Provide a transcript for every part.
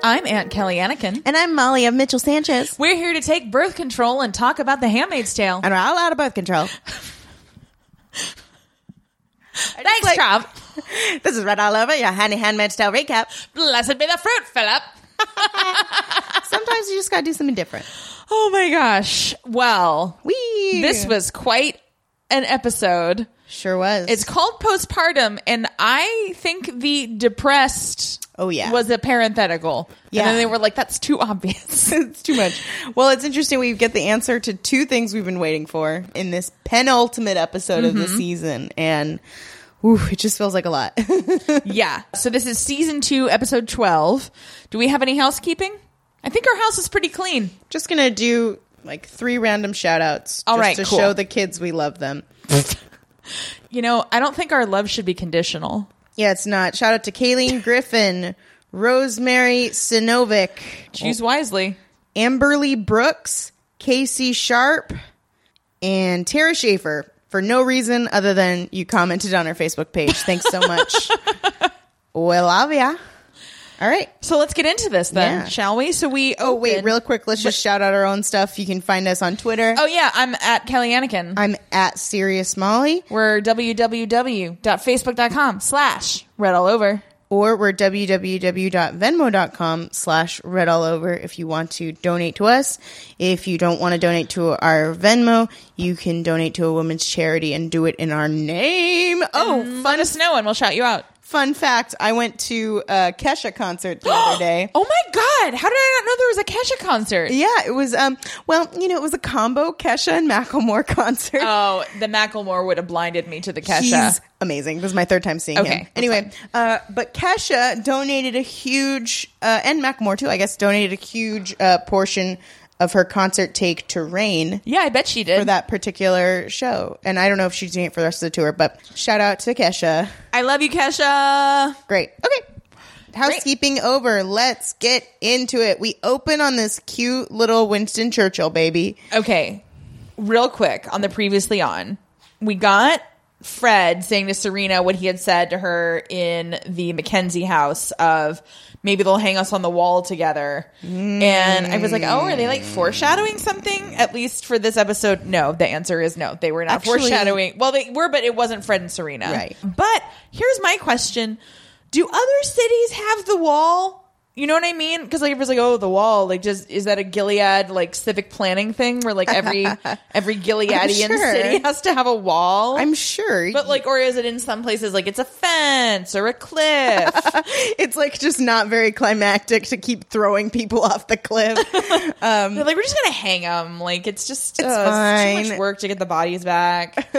I'm Aunt Kelly Anakin. And I'm Molly of Mitchell Sanchez. We're here to take birth control and talk about The Handmaid's Tale. And we're all out of birth control. Thanks, like, Trump. This is Red All Over, your handy Handmaid's Tale recap. Blessed be the fruit, Philip. Sometimes you just gotta do something different. Oh my gosh. Well, this was quite an episode. Sure was. It's called Postpartum, and I think the depressed... Oh, yeah. Was a parenthetical. Yeah. And then they were like, that's too obvious. It's too much. Well, it's interesting. We get the answer to two things we've been waiting for in this penultimate episode of the season. And it just feels like a lot. Yeah. So this is season 2, episode 12. Do we have any housekeeping? I think our house is pretty clean. Just going to do like 3 random shout outs. All right, cool. Show the kids we love them. You know, I don't think our love should be conditional. Yeah, it's not. Shout out to Kayleen Griffin, Rosemary Sinovic. Choose wisely. Amberly Brooks, Casey Sharp, and Tara Schaefer for no reason other than you commented on our Facebook page. Thanks so much. Well, avia. All right. So let's get into this then, shall we? So we wait, real quick. Let's just shout out our own stuff. You can find us on Twitter. Oh, yeah. I'm at Kelly Anakin. I'm at Serious Molly. We're www.facebook.com/Red All Over. Or we're www.venmo.com/Red All Over if you want to donate to us. If you don't want to donate to our Venmo, you can donate to a women's charity and do it in our name. Oh, let us know and we'll shout you out. Fun fact, I went to a Kesha concert the other day. Oh my God. How did I not know there was a Kesha concert? Yeah, it was, it was a combo Kesha and Macklemore concert. Oh, the Macklemore would have blinded me to the Kesha. He's amazing. This is my 3rd time seeing him. Anyway, but Kesha donated a huge, and Macklemore too, I guess, donated a huge portion of her concert take to Rain. Yeah, I bet she did. For that particular show. And I don't know if she's doing it for the rest of the tour, but shout out to Kesha. I love you, Kesha. Great. Okay. Housekeeping over. Let's get into it. We open on this cute little Winston Churchill baby. Okay. Real quick on the previously on. We got Fred saying to Serena what he had said to her in the Mackenzie house of... Maybe they'll hang us on the wall together. And I was like, oh, are they like foreshadowing something? At least for this episode, no. The answer is no. They were not foreshadowing. Well, they were, but it wasn't Fred and Serena. Right. But here's my question. Do other cities have the wall? You know what I mean? Because like, it was like, oh, the wall. Like, just is that a Gilead like civic planning thing where like every Gileadian city has to have a wall? I'm sure, but like, or is it in some places like it's a fence or a cliff? It's like just not very climactic to keep throwing people off the cliff. Like we're just gonna hang them. Like it's too much work to get the bodies back.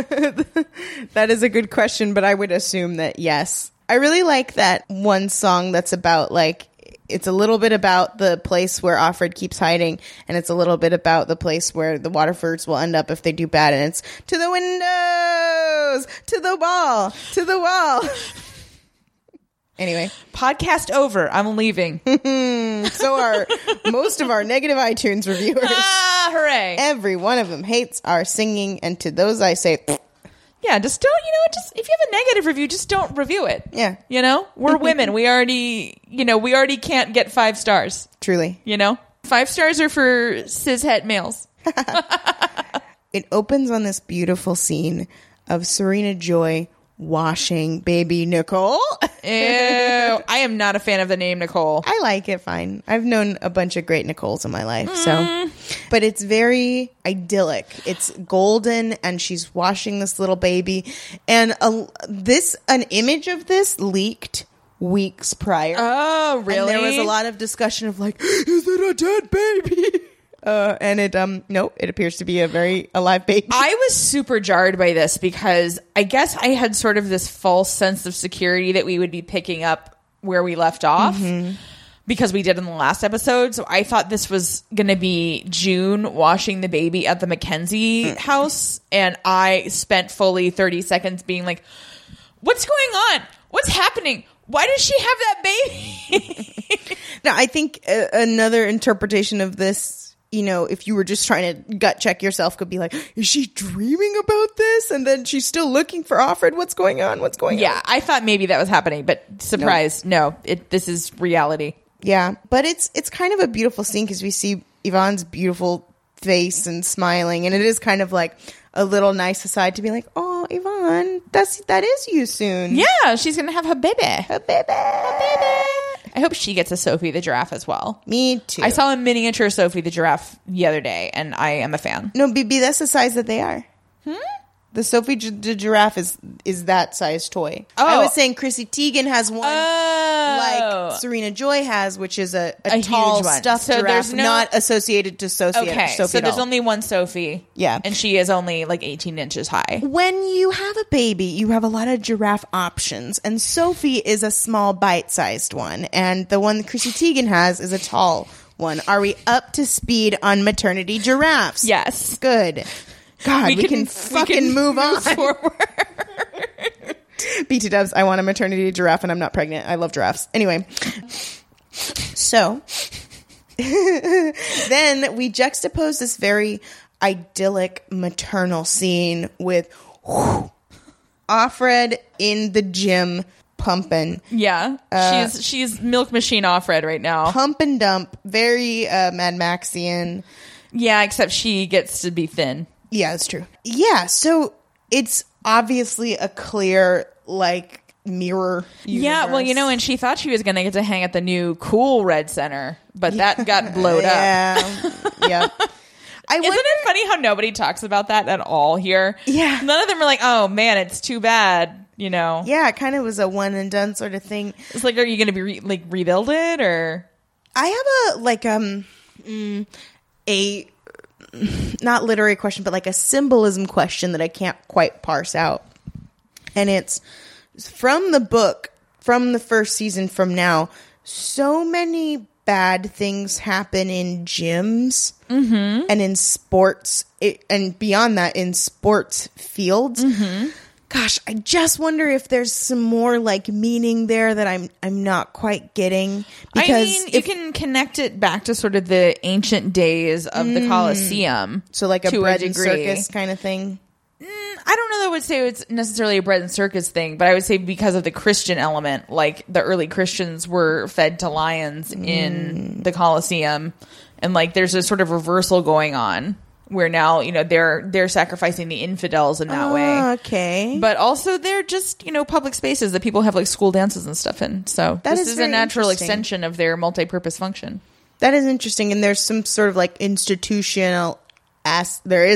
That is a good question, but I would assume that yes. I really like that one song that's about like. It's a little bit about the place where Offred keeps hiding, and it's a little bit about the place where the Waterfords will end up if they do bad, and it's to the windows, to the wall, to the wall. Anyway, podcast over. I'm leaving. So are most of our negative iTunes reviewers. Ah, hooray. Every one of them hates our singing, and to those I say... Yeah, just don't, if you have a negative review, just don't review it. Yeah. You know, we're women. We already can't get 5 stars. Truly. 5 stars are for cishet males. It opens on this beautiful scene of Serena Joy washing baby Nichole. Ew. I am not a fan of the name Nichole. I like it fine. I've known a bunch of great Nicholes in my life. So, but it's very idyllic. It's golden and she's washing this little baby. And an image of this leaked weeks prior. Oh, really? And there was a lot of discussion of like, is it a dead baby? And it it appears to be a very alive baby. I was super jarred by this because I guess I had sort of this false sense of security that we would be picking up where we left off because we did in the last episode. So I thought this was going to be June washing the baby at the Mackenzie house, and I spent fully 30 seconds being like, "What's going on? What's happening?" Why does she have that baby? Now, I think another interpretation of this you know, if you were just trying to gut check yourself, could be like, is she dreaming about this? And then she's still looking for Alfred. What's going on? What's going on? Yeah, I thought maybe that was happening, but surprise, no, this is reality. Yeah, but it's kind of a beautiful scene because we see Yvonne's beautiful face and smiling, and it is kind of like a little nice aside to be like, oh, Yvonne, that is you soon. Yeah, she's going to have her baby. I hope she gets a Sophie the Giraffe as well. Me too. I saw a miniature Sophie the Giraffe the other day, and I am a fan. No, BB, that's the size that they are. The Sophie the Giraffe is that size toy. Oh. I was saying Chrissy Teigen has one, like Serena Joy has, which is a tall stuffed giraffe, not associated to Sophie. Okay, so there's only one Sophie. Yeah, and she is only like 18 inches high. When you have a baby, you have a lot of giraffe options, and Sophie is a small, bite-sized one, and the one that Chrissy Teigen has is a tall one. Are we up to speed on maternity giraffes? Yes. Good. God, we can move on forward. BT-dubs, I want a maternity giraffe and I'm not pregnant. I love giraffes. Anyway. So then we juxtapose this very idyllic maternal scene with Alfred in the gym pumping. Yeah. She's milk machine Alfred right now. Pump and dump. Very Mad Maxian. Yeah, except she gets to be thin. Yeah, that's true. Yeah, so it's obviously a clear, like, mirror universe. Yeah, well, you know, and she thought she was going to get to hang at the new cool Red Center, but that got blowed up. Yeah. Isn't it funny how nobody talks about that at all here? Yeah. None of them are like, oh, man, it's too bad, you know? Yeah, it kind of was a one and done sort of thing. It's like, are you going to be, rebuild it, or? I have a not literary question, but like a symbolism question that I can't quite parse out. And it's from the book, from the first season from now, so many bad things happen in gyms and in sports and beyond that in sports fields. Gosh, I just wonder if there's some more like meaning there that I'm not quite getting. Because I mean, you can connect it back to sort of the ancient days of the Colosseum. So like a bread and circus kind of thing? I don't know that I would say it's necessarily a bread and circus thing, but I would say because of the Christian element, like the early Christians were fed to lions in the Colosseum. And like there's a sort of reversal going on. Where now, you know, they're sacrificing the infidels in that way. Okay. But also they're just, you know, public spaces that people have like school dances and stuff in. So that this is a natural extension of their multi-purpose function. That is interesting. And there's some sort of like there is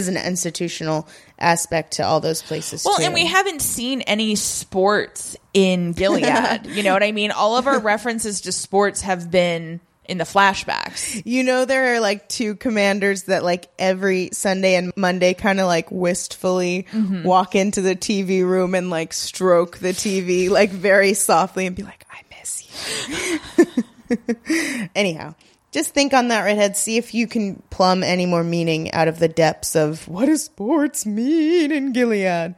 an institutional aspect to all those places. Well, and we haven't seen any sports in Gilead. You know what I mean? All of our references to sports have been in the flashbacks. You know, there are like two commanders that like every Sunday and Monday kind of like wistfully walk into the TV room and like stroke the TV like very softly and be like, I miss you. Anyhow, just think on that, redhead. See if you can plumb any more meaning out of the depths of what does sports mean in Gilead?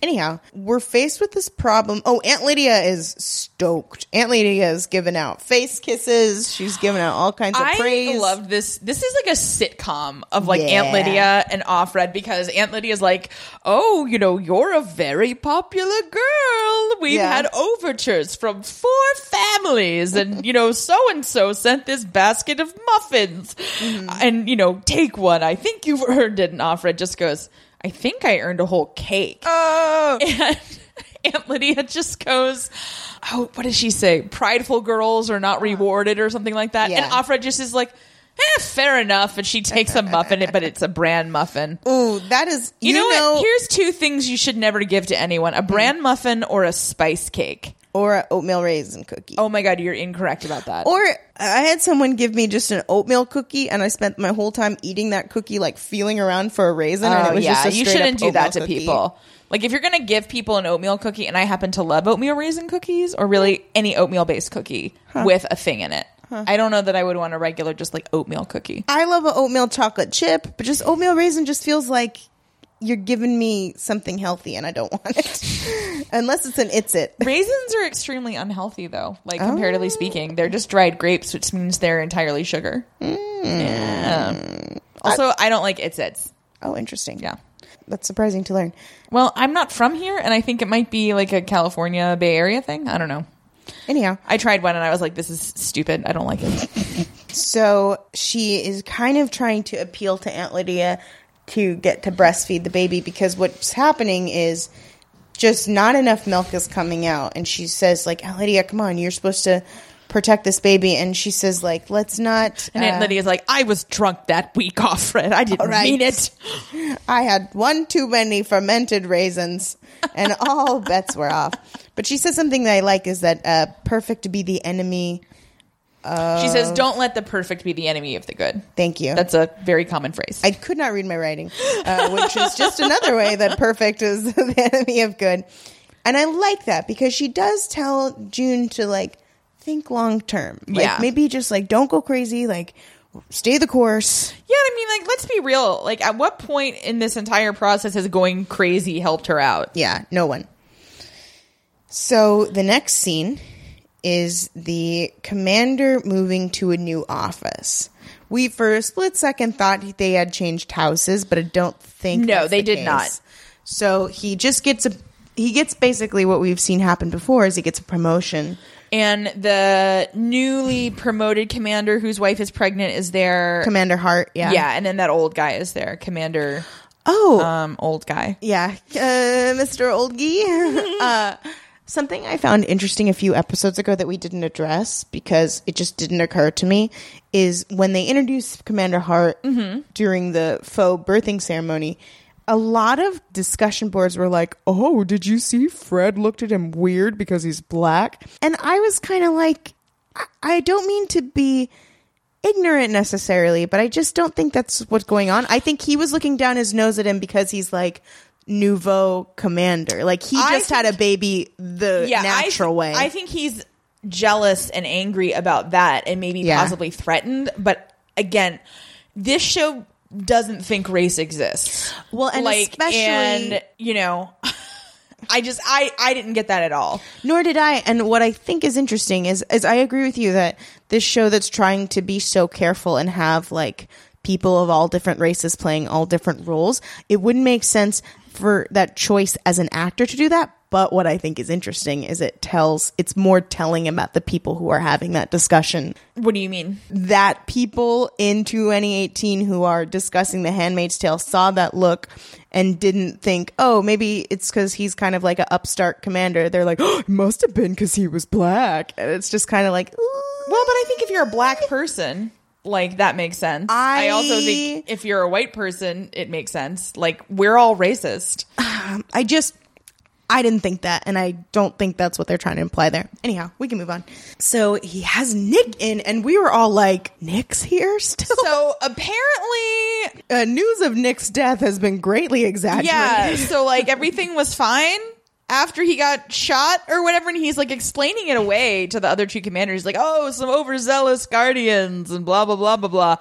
Anyhow, we're faced with this problem. Oh, Aunt Lydia is stoked. Aunt Lydia is giving out face kisses. She's giving out all kinds of praise. I love this. This is like a sitcom of like Aunt Lydia and Alfred, because Aunt Lydia's like, oh, you know, you're a very popular girl. We've had overtures from 4 families and, you know, so-and-so sent this basket of muffins and, you know, take one. I think you've earned it. And Alfred just goes, I think I earned a whole cake. Oh. And Aunt Lydia just goes, oh, what does she say? Prideful girls are not rewarded or something like that. Yeah. And Alfred just is like, fair enough. And she takes a muffin, but it's a bran muffin. Ooh, that is, you know what? Here's 2 things you should never give to anyone. A bran muffin or a spice cake. Or an oatmeal raisin cookie. Oh my God, you're incorrect about that. Or I had someone give me just an oatmeal cookie, and I spent my whole time eating that cookie, like feeling around for a raisin, and it was just a straight up oatmeal cookie. You shouldn't do that to people. Like if you're going to give people an oatmeal cookie, and I happen to love oatmeal raisin cookies, or really any oatmeal-based cookie with a thing in it. Huh. I don't know that I would want a regular just like oatmeal cookie. I love an oatmeal chocolate chip, but just oatmeal raisin just feels like you're giving me something healthy and I don't want it. Unless it's an it's. Raisins are extremely unhealthy, though. Like, comparatively speaking, they're just dried grapes, which means they're entirely sugar. Mm. Yeah. Also, I don't like it's. Oh, interesting. Yeah. That's surprising to learn. Well, I'm not from here, and I think it might be like a California Bay Area thing. I don't know. Anyhow. I tried one, and I was like, this is stupid. I don't like it. So she is kind of trying to appeal to Aunt Lydia to get to breastfeed the baby, because what's happening is just not enough milk is coming out. And she says, like, Aunt Lydia, come on, you're supposed to protect this baby. And she says, like, let's not. And Aunt Lydia's like, I was drunk that week off, Fred. I didn't mean it. I had one too many fermented raisins, and all bets were off. But she says something that I like, is that perfect be the enemy. She says, don't let the perfect be the enemy of the good. Thank you. That's a very common phrase. I could not read my writing, which is just another way that perfect is the enemy of good. And I like that, because she does tell June to, like, think long term. Like, yeah. Maybe just, like, don't go crazy. Like, stay the course. Yeah, I mean, like, let's be real. Like, at what point in this entire process has going crazy helped her out? Yeah, no one. So the next scene is the commander moving to a new office. We for a split second thought they had changed houses, but I don't think No, they did not. So he just gets he gets basically what we've seen happen before, is he gets a promotion. And the newly promoted commander whose wife is pregnant is there. Commander Hart, yeah. Yeah, and then that old guy is there. Commander old guy. Yeah. Mr. Oldgie. Something I found interesting a few episodes ago that we didn't address because it just didn't occur to me is when they introduced Commander Hart during the faux birthing ceremony, a lot of discussion boards were like, oh, did you see Fred looked at him weird because he's black? And I was kind of like, I don't mean to be ignorant necessarily, but I just don't think that's what's going on. I think he was looking down his nose at him because he's like, nouveau commander, like he just had a baby the natural way. I think he's jealous and angry about that, and maybe possibly threatened. But again, this show doesn't think race exists. Well, and like, especially, and you know, I didn't get that at all. Nor did I. And what I think is interesting is I agree with you that this show that's trying to be so careful and have like people of all different races playing all different roles, it wouldn't make sense for that choice as an actor to do that. But what I think is interesting is it's more telling about the people who are having that discussion. What do you mean? That people in 2018 who are discussing The Handmaid's Tale saw that look and didn't think, oh, maybe it's because he's kind of like an upstart commander. They're like, oh, it must have been because he was black. And it's just kind of like, ooh. Well, but I think if you're a black person, like, that makes sense. I also think if you're a white person, it makes sense. Like, we're all racist. I didn't think that, and I don't think that's what they're trying to imply there. Anyhow, we can move on. So he has Nick in, and we were all like, Nick's here still? So apparently news of Nick's death has been greatly exaggerated. Yeah, so like everything was fine after he got shot or whatever, and he's like explaining it away to the other two commanders, like, oh, some overzealous guardians and blah, blah, blah, blah, blah.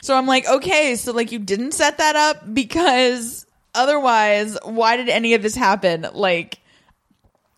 So I'm like, okay, so like you didn't set that up, because otherwise, why did any of this happen? Like,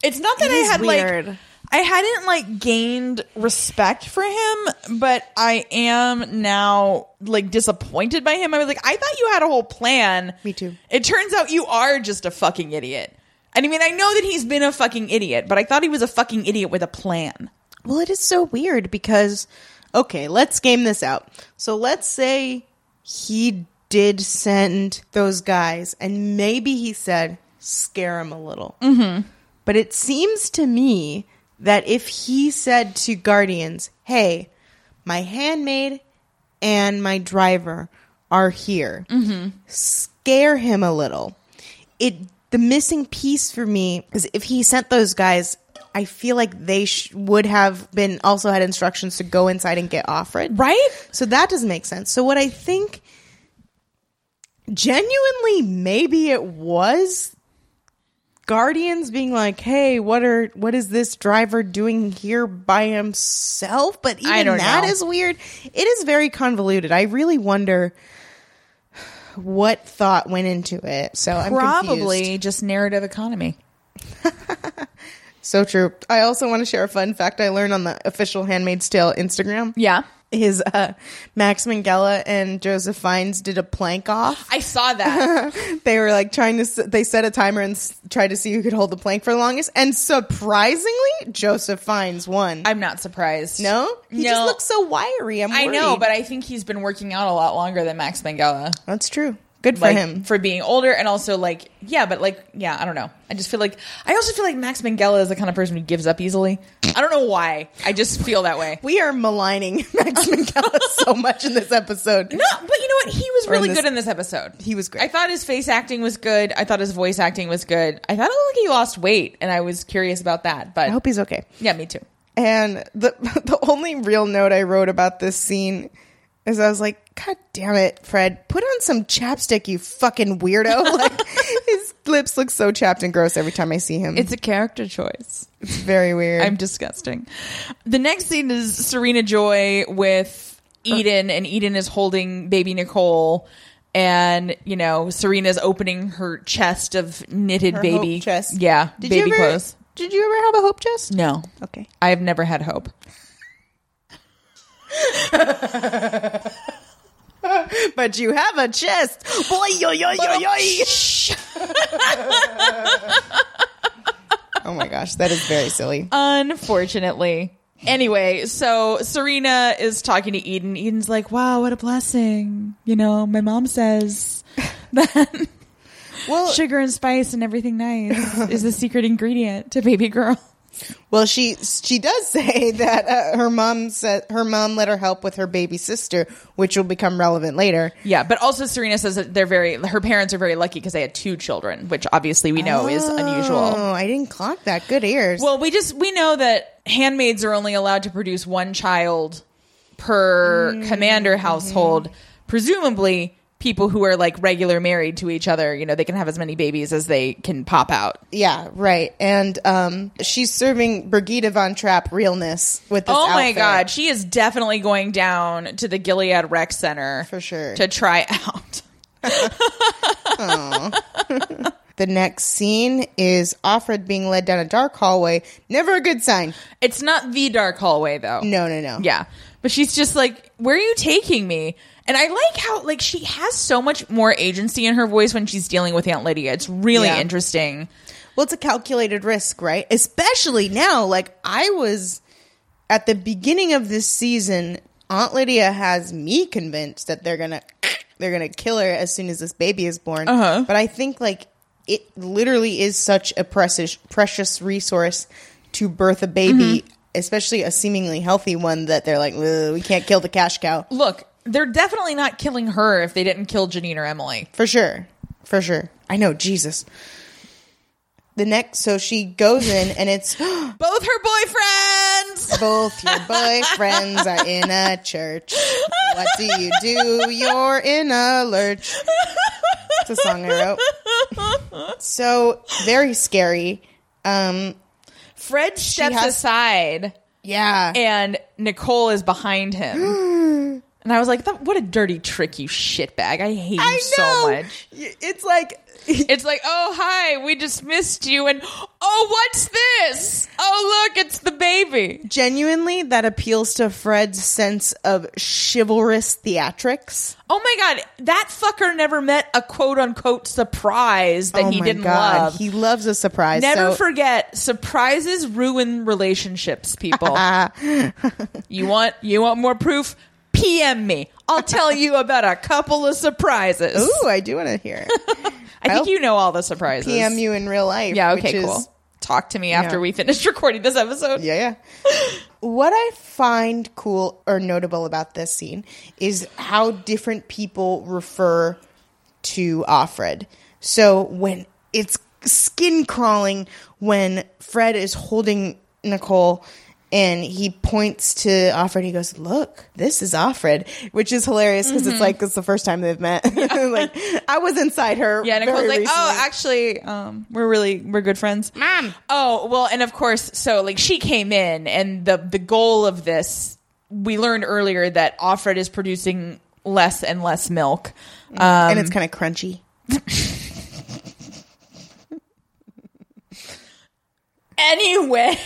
it's not that I had weird. Like, I hadn't like gained respect for him, but I am now like disappointed by him. I was like, I thought you had a whole plan. Me too. It turns out you are just a fucking idiot. And I mean, I know that he's been a fucking idiot, but I thought he was a fucking idiot with a plan. Well, it is so weird because, okay, let's game this out. So let's say he did send those guys, and maybe he said, scare him a little. Mm-hmm. But it seems to me that if he said to Guardians, hey, my handmaid and my driver are here, scare him a little. The missing piece for me is if he sent those guys, I feel like they would have been also had instructions to go inside and get Offred. Right? So that doesn't make sense. So what I think genuinely maybe it was Guardians being like, hey, what is this driver doing here by himself? But even that is weird. It is very convoluted. I really wonder what thought went into it. So I'm probably confused. Just narrative economy. So true. I also want to share a fun fact I learned on the official Handmaid's Tale Instagram. Yeah. His Max Minghella and Joseph Fiennes did a plank off. I saw that. They were like they set a timer and tried to see who could hold the plank for the longest. And surprisingly, Joseph Fiennes won. I'm not surprised. No? He just looks so wiry. I'm worried. I know, but I think he's been working out a lot longer than Max Minghella. That's true. Good for him. For being older and also I don't know. I also feel like Max Minghella is the kind of person who gives up easily. I don't know why. I just feel that way. We are maligning Max Minghella so much in this episode. No, but you know what? He was really good in this episode. He was great. I thought his face acting was good. I thought his voice acting was good. I thought it looked like he lost weight and I was curious about that. But I hope he's okay. Yeah, me too. And the only real note I wrote about this scene is I was like, God damn it, Fred. Put on some chapstick, you fucking weirdo. His lips look so chapped and gross every time I see him. It's a character choice. It's very weird. I'm disgusting. The next scene is Serena Joy with Eden, and Eden is holding baby Nichole. And, you know, Serena's opening her chest of knitted her baby. Hope chest. Yeah, clothes. Did you ever have a hope chest? No. Okay. I have never had hope. But you have a chest, boy! Oh my gosh, that is very silly. Unfortunately. Anyway, so Serena is talking to Eden. Eden's like, "Wow, what a blessing!" You know, my mom says that sugar and spice and everything nice is the secret ingredient to baby girl. Well, she does say that her mom let her help with her baby sister, which will become relevant later. Yeah, but also Serena says that her parents are very lucky because they had two children, which obviously we know is unusual. Oh, I didn't clock that. Good ears. Well, we know that handmaids are only allowed to produce one child per commander household. Presumably, people who are regular married to each other, you know, they can have as many babies as they can pop out. Yeah, right. And she's serving Brigitte Von Trapp realness with this outfit. Oh my God. She is definitely going down to the Gilead Rec Center. For sure. To try out. The next scene is Offred being led down a dark hallway. Never a good sign. It's not the dark hallway, though. No. Yeah. But she's just like, where are you taking me? And I like how she has so much more agency in her voice when she's dealing with Aunt Lydia. It's really interesting. Well, it's a calculated risk, right? Especially now. I was at the beginning of this season, Aunt Lydia has me convinced that they're gonna kill her as soon as this baby is born. Uh-huh. But I think it literally is such a precious resource to birth a baby, especially a seemingly healthy one, that they're like, we can't kill the cash cow. Look. They're definitely not killing her if they didn't kill Janine or Emily. For sure. I know, Jesus. So she goes in and it's... Both her boyfriends! Both your boyfriends are in a church. What do? You're in a lurch. It's a song I wrote. So, very scary. Fred steps aside. Yeah. And Nichole is behind him. And I was like, what a dirty trick, you shitbag. I hate you so much. It's like, oh, hi, we just missed you. And, oh, what's this? Oh, look, it's the baby. Genuinely, that appeals to Fred's sense of chivalrous theatrics. Oh, my God. That fucker never met a quote-unquote surprise that he didn't love. He loves a surprise. Never forget, surprises ruin relationships, people. You want more proof? PM me. I'll tell you about a couple of surprises. Ooh, I do want to hear it. I think you know all the surprises. PM you in real life. Yeah, okay, cool. Talk to me after we finish recording this episode. Yeah. What I find cool or notable about this scene is how different people refer to Offred. So when it's skin crawling, when Fred is holding Nichole and he points to Offred. He goes, look, this is Offred, which is hilarious because it's the first time they've met. I was inside her. Yeah, Nicole's like, recently. Oh, actually, we're good friends. Mom. Oh, well, and of course, so she came in and the goal of this, we learned earlier that Offred is producing less and less milk. And it's kind of crunchy. Anyway.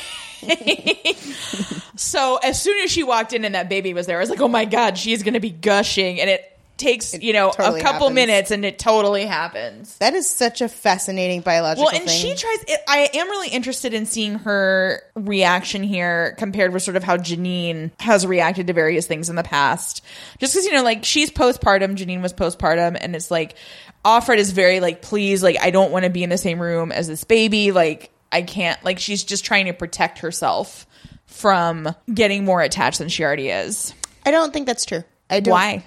So as soon as she walked in and that baby was there, I was like, oh my God, she's going to be gushing. And it takes, totally a couple minutes and it totally happens. That is such a fascinating biological thing. Well, and she tries it. I am really interested in seeing her reaction here compared with sort of how Janine has reacted to various things in the past. Just because, she's postpartum, Janine was postpartum, and it's like Offred is very like, please, like, I don't want to be in the same room as this baby. Like, I can't, like, she's just trying to protect herself from getting more attached than she already is. I don't think that's true. Why?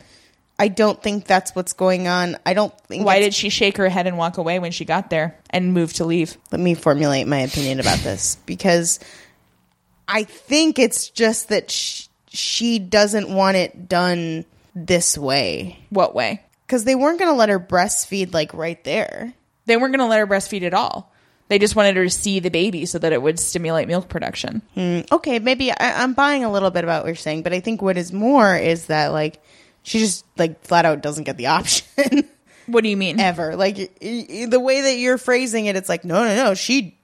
I don't think that's what's going on. I don't think. Why did she shake her head and walk away when she got there and moved to leave? Let me formulate my opinion about this, because I think it's just that she doesn't want it done this way. What way? Because they weren't going to let her breastfeed like right there. They weren't going to let her breastfeed at all. They just wanted her to see the baby so that it would stimulate milk production. Okay, maybe I'm buying a little bit about what you're saying, but I think what is more is that like, she just, like, flat out doesn't get the option. What do you mean? Ever. Like, the way that you're phrasing it, it's like, no. She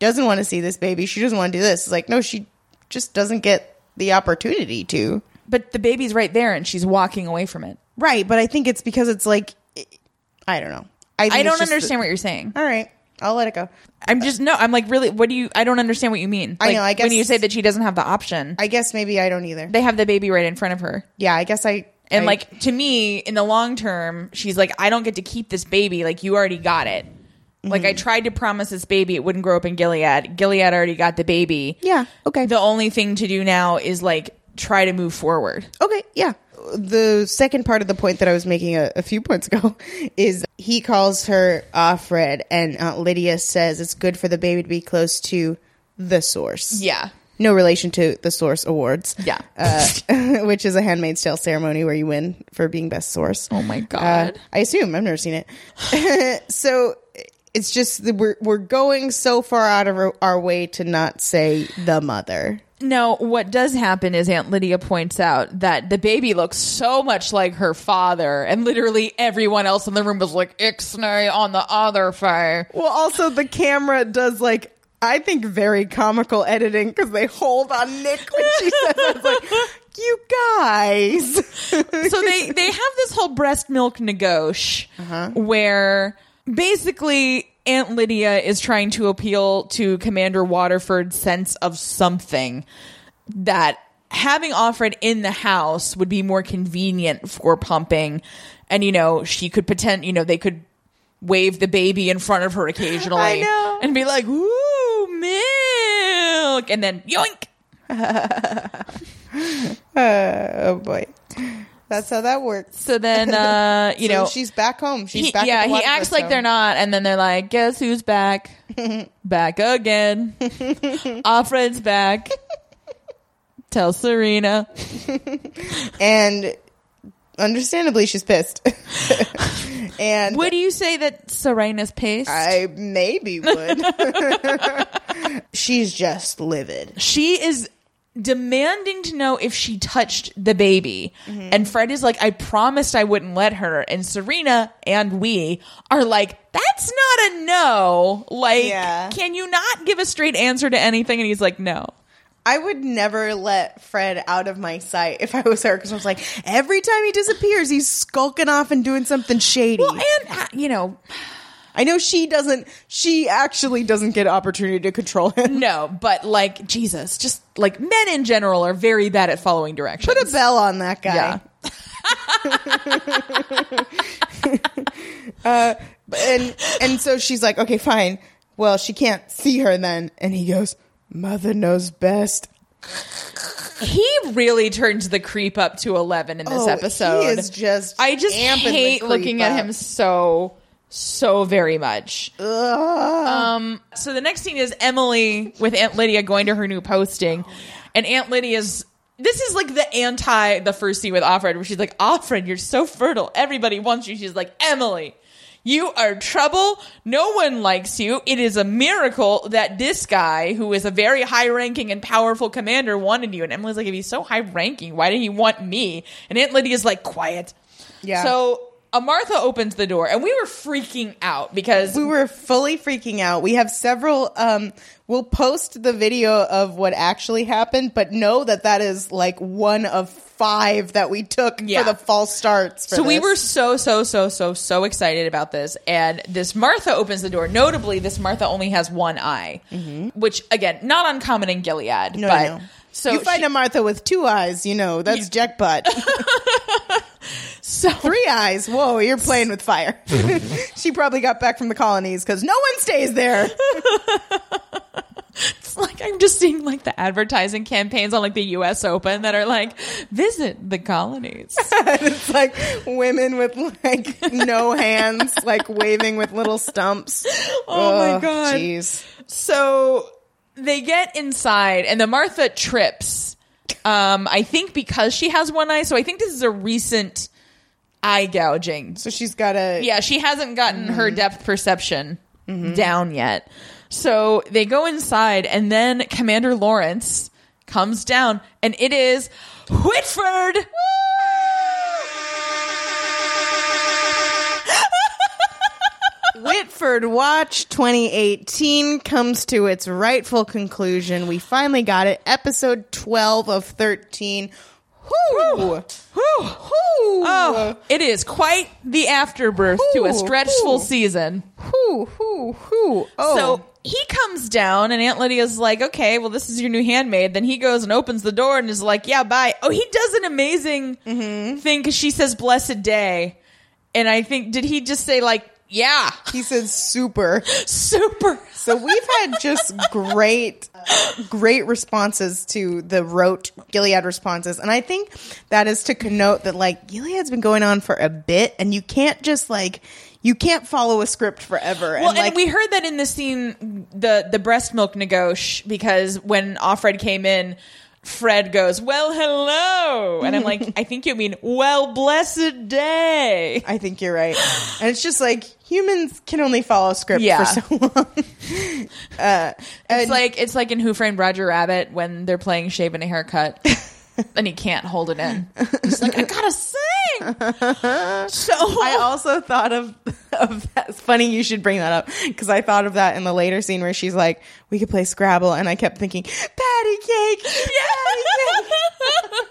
doesn't want to see this baby. She doesn't want to do this. It's like, no, she just doesn't get the opportunity to. But the baby's right there, and she's walking away from it. Right, but I think it's because it's like, I don't know. I don't understand what you're saying. All right. I'll let it go. I'm like, really, what do you, I don't understand what you mean. Like, I know, I guess. When you say that she doesn't have the option. I guess maybe I don't either. They have the baby right in front of her. Yeah, I guess And like, to me, in the long term, she's like, I don't get to keep this baby. Like, you already got it. Mm-hmm. Like, I tried to promise this baby it wouldn't grow up in Gilead. Gilead already got the baby. Yeah. Okay. The only thing to do now is like, try to move forward. Okay. Yeah. The second part of the point that I was making a few points ago is he calls her Offred, and Aunt Lydia says it's good for the baby to be close to the source. Yeah. No relation to the Source Awards. Yeah. Which is a Handmaid's Tale ceremony where you win for being best source. Oh, my God. I assume. I've never seen it. So it's just that we're going so far out of our way to not say the mother. No, what does happen is Aunt Lydia points out that the baby looks so much like her father, and literally everyone else in the room was like, Ixnay on the other fire. Well, also the camera does like, I think very comical editing, because they hold on Nick when she says it. It's like, you guys. So they have this whole breast milk negotiation where basically Aunt Lydia is trying to appeal to Commander Waterford's sense of something, that having Offred in the house would be more convenient for pumping. And, she could they could wave the baby in front of her occasionally. I know. And be like, ooh, milk. And then yoink. Oh, boy. That's how that works. So then, So she's back home. She's back. Yeah, he acts like they're not. And then they're like, guess who's back? Back again. Offred's back. Tell Serena. And understandably, she's pissed. And would you say that Serena's pissed? I maybe would. She's just livid. She is demanding to know if she touched the baby. Mm-hmm. And Fred is like, I promised I wouldn't let her. And Serena and we are like, that's not a no. Like, yeah. Can you not give a straight answer to anything? And he's like, no. I would never let Fred out of my sight if I was her, because I was like, every time he disappears, he's skulking off and doing something shady. Well, and, I know she actually doesn't get an opportunity to control him. No, but like, Jesus, just like men in general are very bad at following directions. Put a bell on that guy. Yeah. And so she's like, okay, fine. Well, she can't see her then. And he goes, mother knows best. He really turns the creep up to 11 in this episode. He is just hate looking at him so very much. So the next scene is Emily with Aunt Lydia going to her new posting. Oh, yeah. And Aunt Lydia's, this is like the the first scene with Offred, where she's like, Offred, you're so fertile. Everybody wants you. She's like, Emily, you are trouble. No one likes you. It is a miracle that this guy, who is a very high-ranking and powerful commander, wanted you. And Emily's like, if he's so high-ranking, why did he want me? And Aunt Lydia's like, quiet. Yeah. So Amartha opens the door, and we were freaking out because... We were fully freaking out. We have several... we'll post the video of what actually happened, but know that that is like one of five that we took for the false starts. For so this. We were so excited about this. And this Martha opens the door. Notably, this Martha only has one eye, which, again, not uncommon in Gilead. No, but, no. So you find a Martha with two eyes, you know, that's jackpot. So three eyes. Whoa, you're playing with fire. She probably got back from the colonies because no one stays there. It's like I'm just seeing like the advertising campaigns on like the U.S. Open that are like, visit the colonies. It's like women with like no hands, like waving with little stumps. Oh my God. Jeez. So they get inside and the Martha trips. I think because she has one eye. So I think this is a recent eye gouging. So she's got a... Yeah, she hasn't gotten her depth perception down yet. So they go inside, and then Commander Lawrence comes down, and it is Whitford! Whitford Watch 2018 comes to its rightful conclusion. We finally got it. Episode 12 of 13. Whoo! Whoo! Oh, it is quite the afterbirth to a stretchful season. So he comes down and Aunt Lydia's like, okay, well, this is your new handmaid. Then he goes and opens the door and is like, yeah, bye. Oh, he does an amazing thing because she says, blessed day. And I think, did he just say like, yeah. He says super. Super. So we've had just great responses to the rote Gilead responses. And I think that is to connote that like Gilead's been going on for a bit and you can't just like, you can't follow a script forever. Well, and we heard that in the scene, the breast milk negotiation, because when Offred came in, Fred goes, well, hello. And I'm like, I think you mean, well, blessed day. I think you're right. And it's just like, humans can only follow script for so long. It's like in Who Framed Roger Rabbit when they're playing Shave and a Haircut and he can't hold it in. He's like, I gotta sing. So I also thought of that. It's funny you should bring that up because I thought of that in the later scene where she's like, we could play Scrabble. And I kept thinking, patty cake. Yeah. Patty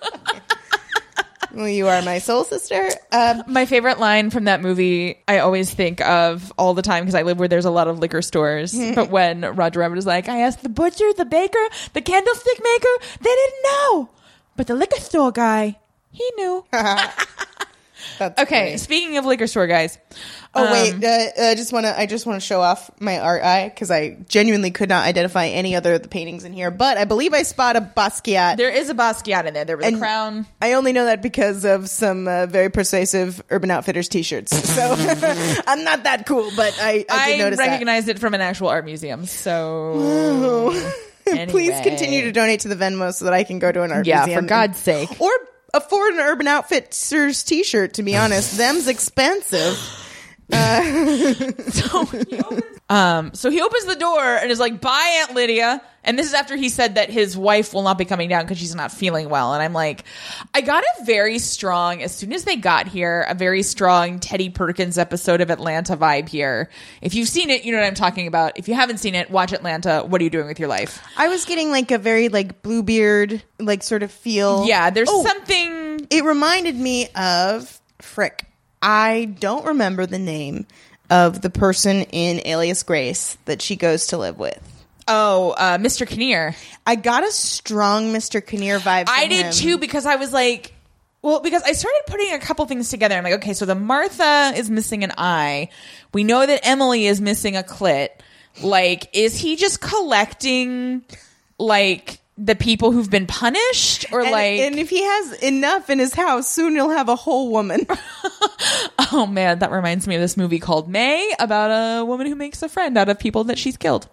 cake. Well, you are my soul sister. My favorite line from that movie, I always think of all the time because I live where there's a lot of liquor stores. But when Roger Rabbit is like, I asked the butcher, the baker, the candlestick maker, they didn't know. But the liquor store guy, he knew. Okay, funny. Speaking of liquor store guys. Oh, wait. I just want to show off my art eye because I genuinely could not identify any other of the paintings in here. But I believe I spot a Basquiat. There is a Basquiat in there. There was a crown. I only know that because of some very persuasive Urban Outfitters T-shirts. So I'm not that cool, but I did notice that. I recognized it from an actual art museum. So anyway. Please continue to donate to the Venmo so that I can go to an art museum. Yeah, for God's sake. Or afford an Urban Outfitters T-shirt, to be honest. Them's expensive. So he opens the door and is like, bye, Aunt Lydia. And this is after he said that his wife will not be coming down because she's not feeling well. And I'm like, I got as soon as they got here, a very strong Teddy Perkins episode of Atlanta vibe here. If you've seen it, you know what I'm talking about. If you haven't seen it, watch Atlanta. What are you doing with your life? I was getting like a very like Bluebeard, like sort of feel. Yeah, there's something. It reminded me of Frick. I don't remember the name of the person in Alias Grace that she goes to live with. Oh, Mr. Kinnear. I got a strong Mr. Kinnear vibe from him. I did too, because I was like, well, because I started putting a couple things together. I'm like, okay, so the Martha is missing an eye. We know that Emily is missing a clit. Like, is he just collecting, like... the people who've been punished or and if he has enough in his house, soon he'll have a whole woman. Oh man, that reminds me of this movie called May about a woman who makes a friend out of people that she's killed.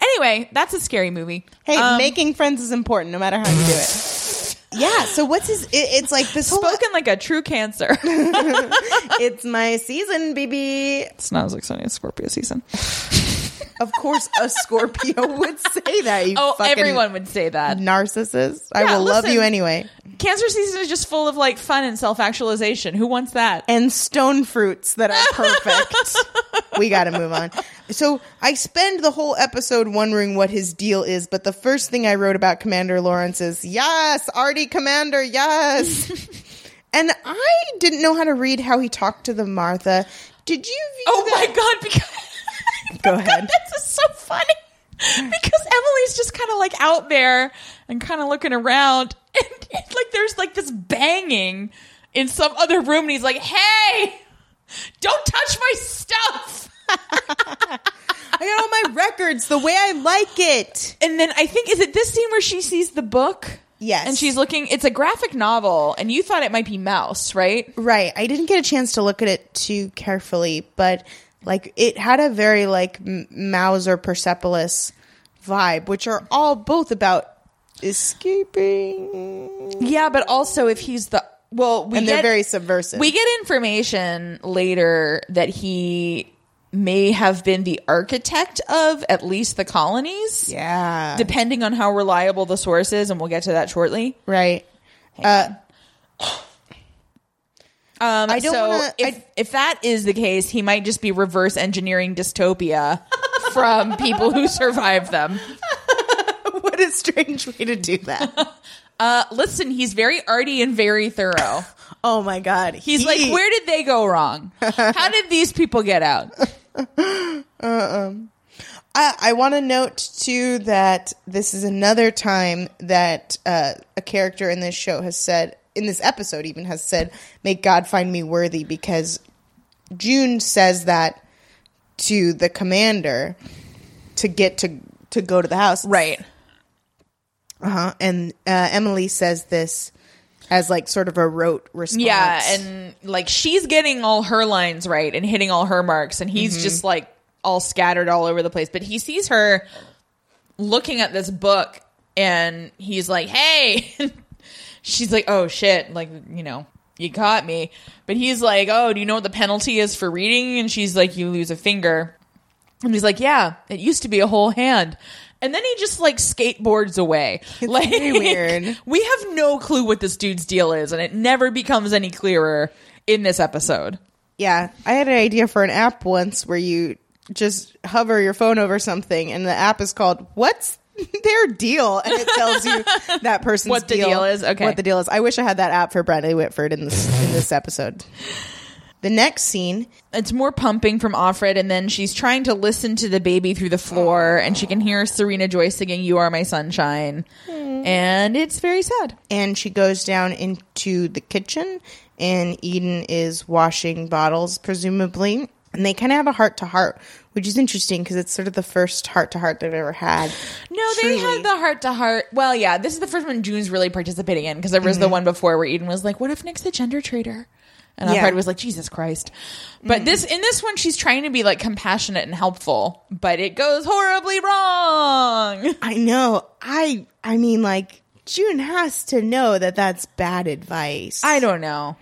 Anyway, that's a scary movie. Hey, making friends is important no matter how you do it. Yeah, so what's his it's like this whole spoken like a true Cancer. It's my season, baby. It's not as exciting as Scorpio season. Of course, a Scorpio would say that. Everyone would say that. Narcissist. Yeah, I will love you anyway. Cancer season is just full of like fun and self-actualization. Who wants that? And stone fruits that are perfect. We got to move on. So I spend the whole episode wondering what his deal is, but the first thing I wrote about Commander Lawrence is, yes, Artie Commander, yes. And I didn't know how to read how he talked to the Martha. Did you view my God, because... Go ahead. God, this is so funny. Because Emily's just kind of like out there and kind of looking around. And like there's like this banging in some other room. And he's like, hey, don't touch my stuff. I got all my records the way I like it. And then I think, is it this scene where she sees the book? Yes. And she's looking, it's a graphic novel, and you thought it might be Mouse, right? Right. I didn't get a chance to look at it too carefully, but like it had a very like Mouse or Persepolis vibe, which are all both about escaping. Yeah, but also if he's the, well, we and they're very subversive. We get information later that he may have been the architect of at least the colonies. Yeah. Depending on how reliable the source is, and we'll get to that shortly. Right. If that is the case, he might just be reverse engineering dystopia from people who survived them. What a strange way to do that. Listen, he's very arty and very thorough. Oh my God. He's like, where did they go wrong? How did these people get out? I want to note, too, that this is another time that a character in this show has said, in this episode even, has said, may God find me worthy, because June says that to the commander to get to go to the house. Right. Uh-huh. And Emily says this as like sort of a rote response. Yeah, and like she's getting all her lines right and hitting all her marks, and he's just like all scattered all over the place. But he sees her looking at this book and he's like, hey. She's like, oh shit, like, you know, you caught me. But he's like, oh, do you know what the penalty is for reading? And she's like, you lose a finger. And he's like, yeah, it used to be a whole hand. And then he just like skateboards away. It's like very weird. We have no clue what this dude's deal is, and it never becomes any clearer in this episode. Yeah, I had an idea for an app once where you just hover your phone over something, and the app is called "What's Their Deal?" and it tells you that person's what the deal is. Okay, what the deal is. I wish I had that app for Bradley Whitford in this episode. The next scene, it's more pumping from Offred, and then she's trying to listen to the baby through the floor, and she can hear Serena Joyce singing "You Are My Sunshine," and it's very sad. And she goes down into the kitchen, and Eden is washing bottles, presumably, and they kind of have a heart-to-heart, which is interesting because it's sort of the first heart-to-heart they've ever had. No, truly. They had the heart-to-heart. Well, yeah, this is the first one June's really participating in, because there was the one before where Eden was like, "What if Nick's a gender traitor?" And Alfred was like, Jesus Christ. But in this one, she's trying to be like compassionate and helpful, but it goes horribly wrong. I know. I mean, like, June has to know that that's bad advice. I don't know.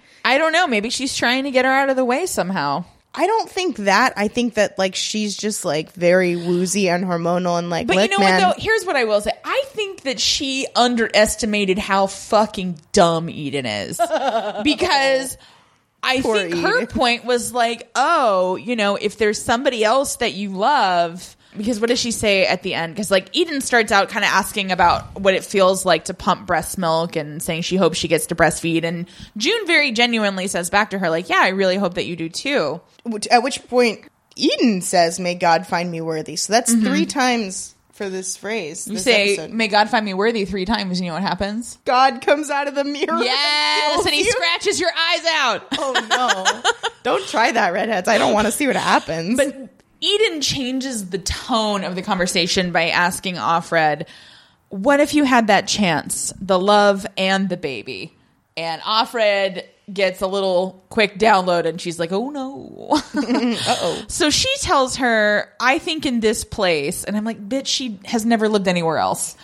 Maybe she's trying to get her out of the way somehow. I don't think that. I think that like she's just like very woozy and hormonal and like. But you know what though? Here's what I will say. I think that she underestimated how fucking dumb Eden is, because. I Poor think Eden. Her point was like, oh, you know, if there's somebody else that you love, because what does she say at the end? Because like Eden starts out kind of asking about what it feels like to pump breast milk and saying she hopes she gets to breastfeed. And June very genuinely says back to her like, yeah, I really hope that you do too. At which point Eden says, may God find me worthy. So that's 3 times for this phrase. You say, episode. May God find me worthy 3 times. You know what happens? God comes out of the mirror. Yes, and he scratches your eyes out. Oh, no. Don't try that, redheads. I don't want to see what happens. But Eden changes the tone of the conversation by asking Offred, what if you had that chance? The love and the baby. And Offred gets a little quick download, and she's like, oh, no. Uh-oh. So she tells her, I think in this place, and I'm like, bitch, she has never lived anywhere else.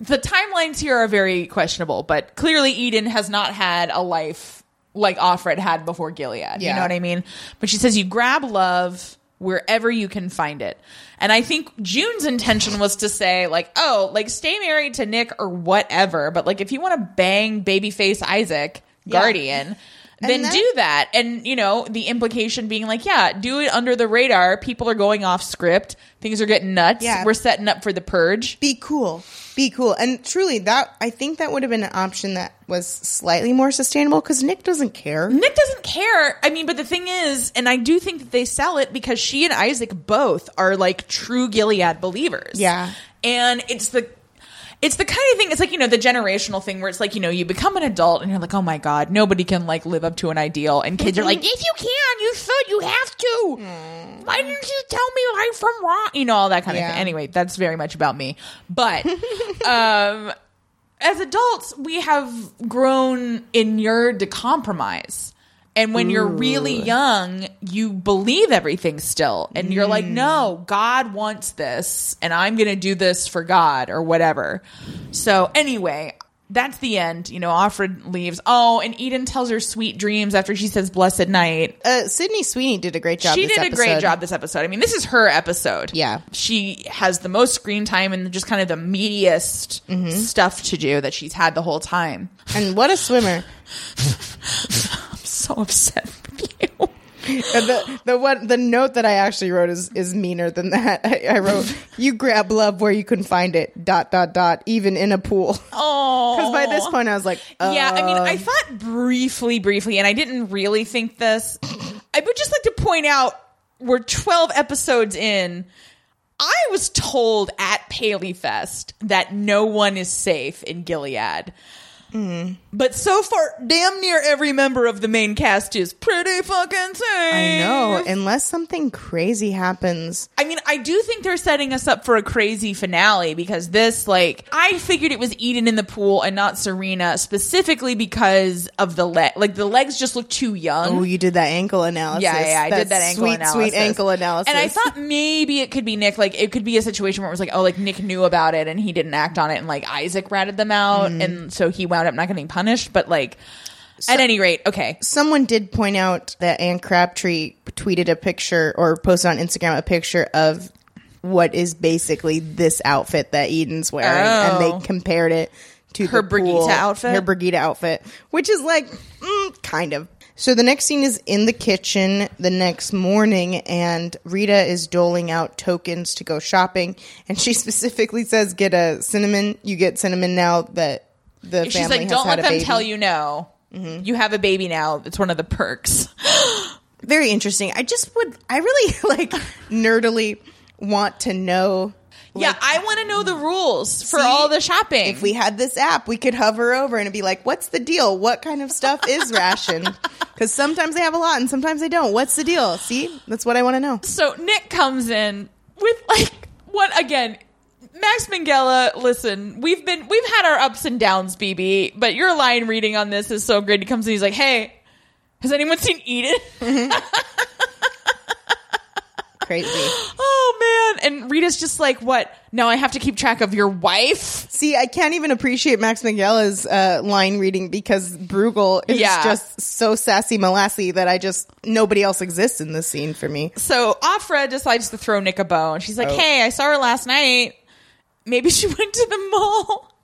The timelines here are very questionable, but clearly Eden has not had a life like Offred had before Gilead. Yeah. You know what I mean? But she says, you grab love, wherever you can find it. And I think June's intention was to say, like, oh, like, stay married to Nick or whatever. But, like, if you want to bang babyface Isaac, Guardian, then do that. And, you know, the implication being like, yeah, do it under the radar. People are going off script. Things are getting nuts. Yeah. We're setting up for the purge. Be cool. Be cool. And truly, that I think that would have been an option that was slightly more sustainable because Nick doesn't care. Nick doesn't care. I mean, but the thing is, and I do think that they sell it because she and Isaac both are like true Gilead believers. Yeah. And it's the kind of thing, it's like, you know, the generational thing where it's like, you know, you become an adult and you're like, oh my God, nobody can like live up to an ideal. And kids are like, if you can, you should, you have to. Why didn't you tell me right from wrong? You know, all that kind of thing. Anyway, that's very much about me. But as adults, we have grown inured to compromise. And when you're really young, you believe everything still. And you're like, no, God wants this. And I'm going to do this for God or whatever. So anyway, that's the end. You know, Offred leaves. Oh, and Eden tells her sweet dreams after she says blessed night. Sydney Sweeney did a great job this episode. She did a great job this episode. I mean, this is her episode. Yeah. She has the most screen time and just kind of the meatiest stuff to do that she's had the whole time. And what a swimmer. So upset with you. The note that I actually wrote is meaner than that. I wrote, you grab love where you can find it, ... even in a pool. Oh, because by this point I was like, yeah. I mean, I thought briefly, and I didn't really think this. I would just like to point out we're 12 episodes in. I was told at PaleyFest that no one is safe in Gilead. But so far, damn near every member of the main cast is pretty fucking safe. I know, unless something crazy happens. I mean, I do think they're setting us up for a crazy finale because this, like, I figured it was Eden in the pool and not Serena specifically because of the leg. Like, the legs just look too young. Oh, you did that ankle analysis. Yeah, I did that ankle analysis. Sweet ankle analysis. And I thought maybe it could be Nick. Like, it could be a situation where it was like, oh, like, Nick knew about it and he didn't act on it and, like, Isaac ratted them out and so he wound up not getting punished, but like at any rate, okay. Someone did point out that Anne Crabtree tweeted a picture or posted on Instagram a picture of what is basically this outfit that Eden's wearing, and they compared it to her Brigitte outfit, which is like kind of. So the next scene is in the kitchen the next morning, and Rita is doling out tokens to go shopping, and she specifically says, "Get a cinnamon. You get cinnamon now that." She's like, don't let them tell you no. You have a baby now. It's one of the perks. Very interesting. I really like nerdily want to know. Yeah, like, I want to know the rules for all the shopping. If we had this app, we could hover over and it'd be like, what's the deal? What kind of stuff is rationed? Because sometimes they have a lot and sometimes they don't. What's the deal? See, that's what I want to know. So Nick comes in with like what again? Max Minghella, listen, we've had our ups and downs, BB, but your line reading on this is so great. He comes in, he's like, hey, has anyone seen Eden? Crazy. Oh, man. And Rita's just like, what? Now I have to keep track of your wife? See, I can't even appreciate Max Minghella's line reading because Bruegel is just so sassy molassy that nobody else exists in this scene for me. So Afra decides to throw Nick a bone. She's like, hey, I saw her last night. Maybe she went to the mall.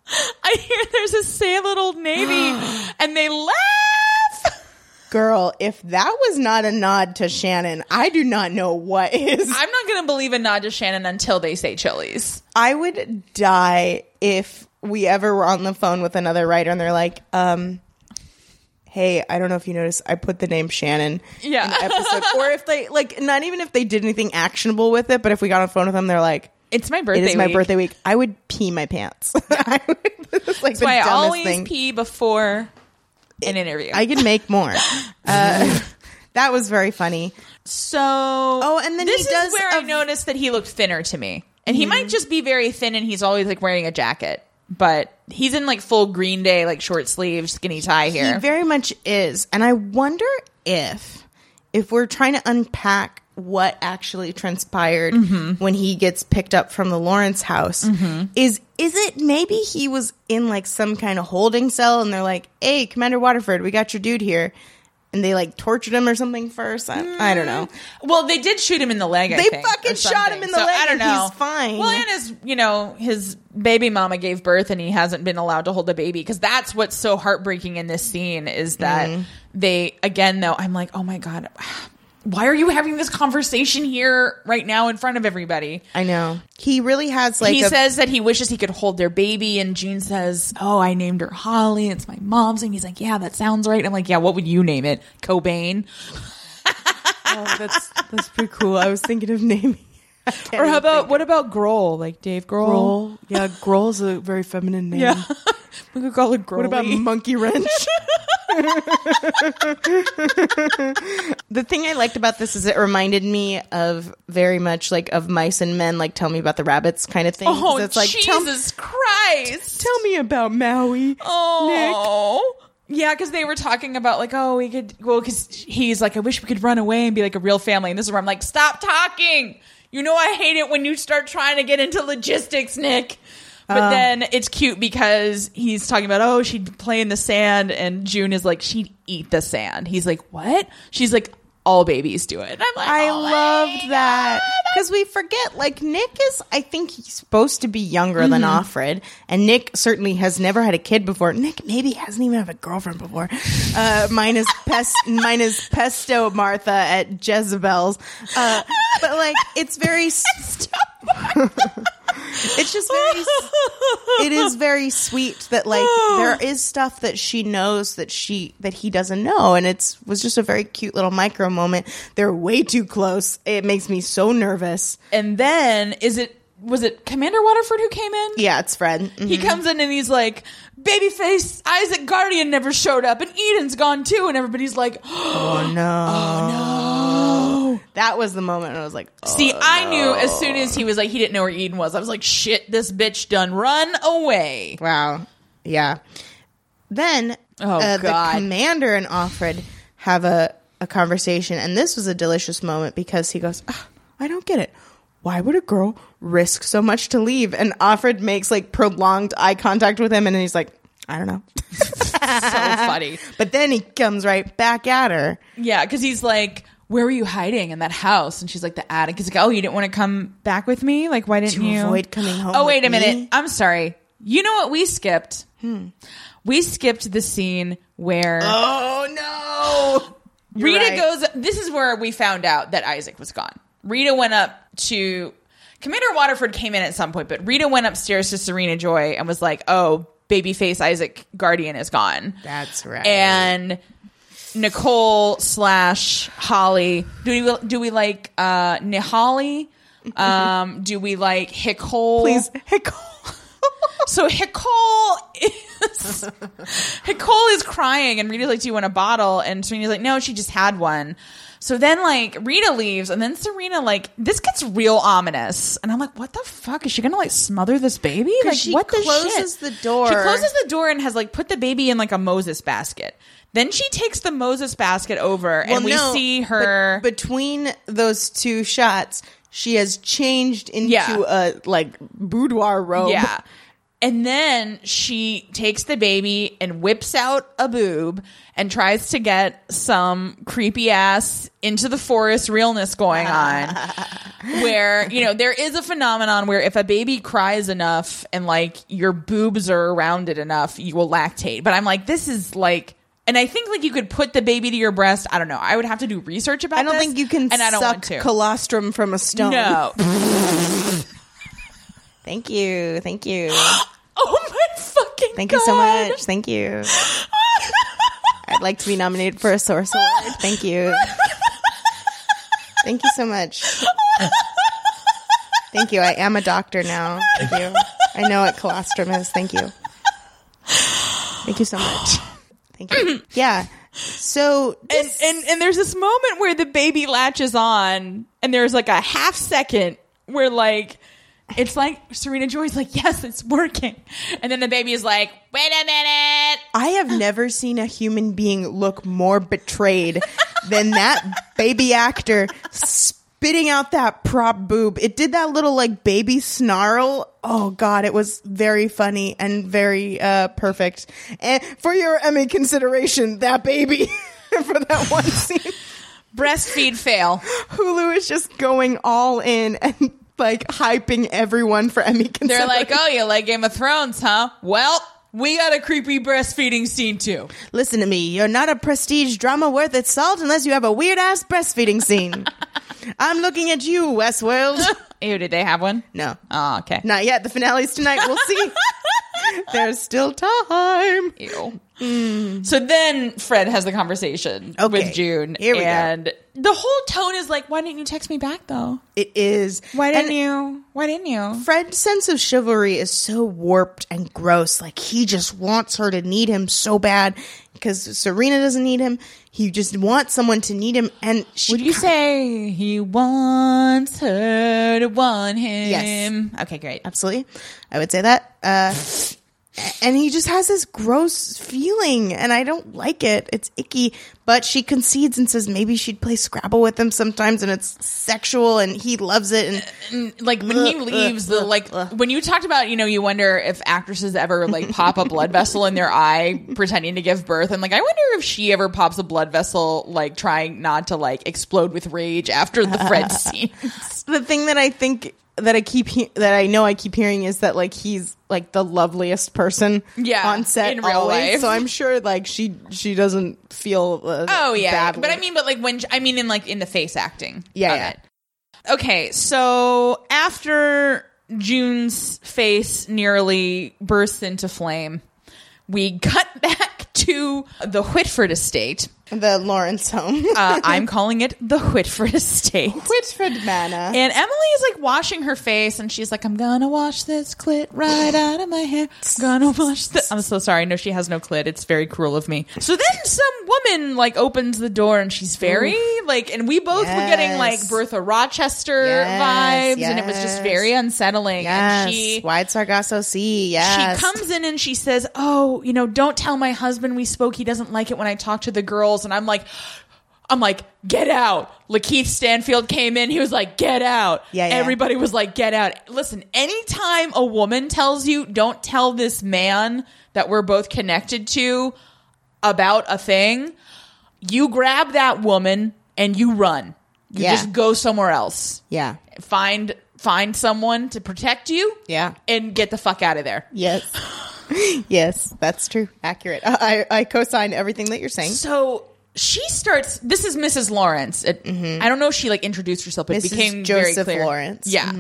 I hear there's a sale at Old Navy. And they laugh. Girl, if that was not a nod to Shannon, I do not know what is. I'm not going to believe a nod to Shannon until they say Chili's. I would die if we ever were on the phone with another writer and they're like, hey, I don't know if you noticed, I put the name Shannon in the episode. Or if they, like, not even if they did anything actionable with it, but if we got on the phone with them, they're like, It is my birthday week. I would pee my pants. That's like why I always pee before an interview. I can make more. That was very funny. So, and then this is where I noticed that he looked thinner to me, and he might just be very thin, and he's always like wearing a jacket, but he's in like full Green Day, like short sleeve, skinny tie here. He very much is, and I wonder if we're trying to unpack what actually transpired when he gets picked up from the Lawrence house is it maybe he was in like some kind of holding cell and they're like, hey, Commander Waterford, we got your dude here, And they, like, tortured him or something first. I don't know. Well, they did shoot him in the leg, I think. They fucking shot him in the leg. I don't know. He's fine. Well, and his, you know, his baby mama gave birth and he hasn't been allowed to hold a baby. Because that's what's so heartbreaking in this scene is that they, again, though, I'm like, oh, my God. Why are you having this conversation here right now in front of everybody? I know. He really has like he says that he wishes he could hold their baby, and Gene says, oh, I named her Holly. It's my mom's. And he's like, yeah, that sounds right. I'm like, yeah, what would you name it? Cobain? Oh, that's pretty cool. I was thinking of naming it. Or how about, what about Grohl? Like Dave Grohl? Yeah, Grohl's a very feminine name. Yeah. We could call it Grohl. What about Monkey Wrench? The thing I liked about this is it reminded me of very much like of Mice and Men, like Tell Me About the Rabbits kind of thing. Oh, it's like, Jesus Christ. Tell me about Maui. Oh, Nick. Yeah, because they were talking about like, oh, we could, well, because he's like, I wish we could run away and be like a real family. And this is where I'm like, stop talking. You know, I hate it when you start trying to get into logistics, Nick. But then it's cute because he's talking about, oh, she'd play in the sand. And June is like, she'd eat the sand. He's like, what? She's like, all babies do it. And I'm like, I loved that. Because we forget, like, Nick is, I think he's supposed to be younger than Offred. And Nick certainly has never had a kid before. Nick maybe hasn't even had a girlfriend before. Minus Pesto Martha at Jezebel's. But, like, it's very... It's just very it is very sweet that like there is stuff that she knows that he doesn't know, and was just a very cute little micro moment. They're way too close. It makes me so nervous. And then was it Commander Waterford who came in? Yeah, it's Fred. Mm-hmm. He comes in and he's like, Babyface Isaac Guardian never showed up and Eden's gone too, and everybody's like, Oh no. That was the moment I was like, oh, see, I knew as soon as he was like, he didn't know where Eden was. I was like, shit, this bitch done run away. Wow. Yeah. Then the Commander and Offred have a conversation, and this was a delicious moment because he goes, I don't get it. Why would a girl risk so much to leave? And Offred makes like prolonged eye contact with him, and he's like, I don't know. So funny. But then he comes right back at her. Yeah, because he's like, where were you hiding in that house? And she's like, the attic. He's like, oh, you didn't want to come back with me? Like, why didn't you? To avoid coming home. Oh, wait a minute. I'm sorry. You know what we skipped? We skipped the scene where... Oh, no! Rita goes... This is where we found out that Isaac was gone. Rita went up to... Commander Waterford came in at some point, but Rita went upstairs to Serena Joy and was like, oh, babyface Isaac Guardian is gone. That's right. And... Nichole / Holly. Do we like Nichole? Do we like Hickole? Please, Hickole. So Hickole is crying, and Rita's like, do you want a bottle? And Serena's like, no, she just had one. So then like Rita leaves, and then Serena, like, this gets real ominous. And I'm like, what the fuck? Is she going to like smother this baby? Like, what the shit? She closes the door and has like put the baby in like a Moses basket. Then she takes the Moses basket over, and we see her... Between those two shots, she has changed into a like boudoir robe. Yeah. And then she takes the baby and whips out a boob and tries to get some creepy ass into the forest realness going on where, you know, there is a phenomenon where if a baby cries enough and like your boobs are rounded enough, you will lactate. But I'm like, this is like... And I think like you could put the baby to your breast. I don't know. I would have to do research about this. I don't think you can suck colostrum from a stone. No. Thank you. Thank you. Oh my fucking God. Thank you so much. Thank you. I'd like to be nominated for a Source Award. Thank you. Thank you so much. Thank you. I am a doctor now. Thank you. I know what colostrum is. Thank you. Thank you so much. Yeah. So and there's this moment where the baby latches on, and there's like a half second where like it's like Serena Joy's like, yes, it's working, and then the baby is like, wait a minute. I have never seen a human being look more betrayed than that baby actor spitting out that prop boob. It did that little like baby snarl. Oh God, it was very funny and very perfect. And for your Emmy consideration, that baby. for that one scene. Breastfeed fail. Hulu is just going all in and like hyping everyone for Emmy consideration. They're like, oh, you like Game of Thrones, huh? Well, we got a creepy breastfeeding scene too. Listen to me. You're not a prestige drama worth its salt unless you have a weird ass breastfeeding scene. I'm looking at you, Westworld. Ew, did they have one? No. Oh, okay. Not yet. The finale's tonight. We'll see. There's still time. Ew. Mm. So then Fred has the conversation with June. Here we go. The whole tone is like, why didn't you text me back though? It is. Why didn't you? Fred's sense of chivalry is so warped and gross. Like, he just wants her to need him so bad because Serena doesn't need him. He just wants someone to need him. And would you say he wants her to want him? Yes. Okay, great. Absolutely. I would say that. And he just has this gross feeling, and I don't like it. It's icky. But she concedes and says maybe she'd play Scrabble with him sometimes, and it's sexual, and he loves it. And like when he leaves, when you talked about, you know, you wonder if actresses ever like pop a blood vessel in their eye pretending to give birth, and like I wonder if she ever pops a blood vessel like trying not to like explode with rage after the Fred scene. The thing that I think. I keep hearing is that like he's like the loveliest person on set in real life. So I'm sure like she doesn't feel badly. But in the face acting. Yeah. Okay, so after June's face nearly bursts into flame, we cut back to the Whitford estate. The Lawrence home. I'm calling it the Whitford estate. Whitford Manor. And Emily is like washing her face, and she's like, I'm gonna wash this clit right out of my hair. I'm so sorry. No, she has no clit. It's very cruel of me. So then some woman like opens the door, and she's very like, and we both were getting like Bertha Rochester vibes, and it was just very unsettling. Yes. And she, wide Sargasso Sea. Yes. She comes in and she says, oh, you know, don't tell my husband we spoke. He doesn't like it when I talk to the girls. And I'm like, get out. Lakeith Stanfield came in. He was like, get out. Yeah. Everybody was like, get out. Listen, anytime a woman tells you, don't tell this man that we're both connected to about a thing, you grab that woman and you run. You just go somewhere else. Yeah. Find someone to protect you. Yeah. And get the fuck out of there. Yes. Yes, that's true. Accurate. I co-sign everything that you're saying. So she starts. This is Mrs. Lawrence. I don't know if she like introduced herself, but it became Joseph very clear. Lawrence. Yeah,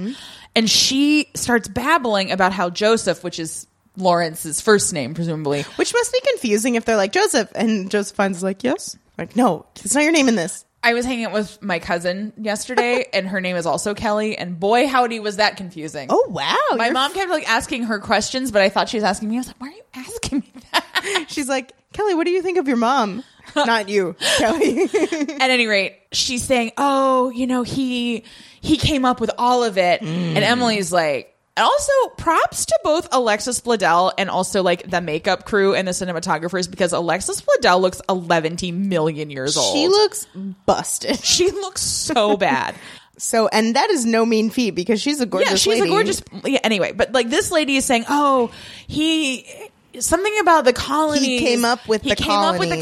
and she starts babbling about how Joseph, which is Lawrence's first name, presumably, which must be confusing if they're like Joseph, and Joseph Fiennes is like, yes, like no, it's not your name in this. I was hanging out with my cousin yesterday, and her name is also Kelly. And boy, howdy, was that confusing. Oh, wow. My mom kept like asking her questions, but I thought she was asking me. I was like, why are you asking me that? She's like, Kelly, what do you think of your mom? Not you, Kelly. At any rate, she's saying, oh, you know, he came up with all of it. And Emily's like. And also, props to both Alexis Bledel and also, like, the makeup crew and the cinematographers, because Alexis Bledel looks 11 million years old. She looks busted. She looks so bad. So, and that is no mean feat, because she's a gorgeous lady. Yeah, she's a gorgeous... Yeah, anyway, but, like, this lady is saying, oh, he... Something about the colonies. He came up with the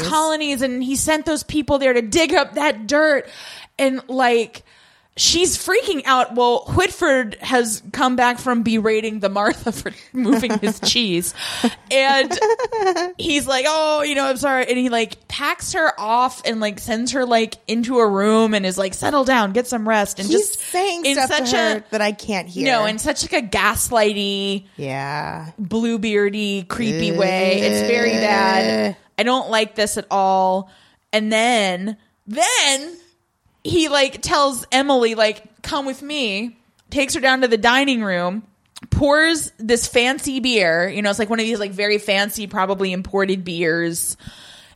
colonies, and he sent those people there to dig up that dirt, and, like... She's freaking out. Well, Whitford has come back from berating the Martha for moving his cheese. And he's like, oh, you know, I'm sorry. And he like packs her off and like sends her like into a room and is like, settle down, get some rest. And he's just saying in stuff such to her that I can't hear. No, in such like a gaslighty, bluebeardy, creepy way. It's very bad. I don't like this at all. And then he, like, tells Emily, like, come with me, takes her down to the dining room, pours this fancy beer. You know, it's, like, one of these, like, very fancy, probably imported beers.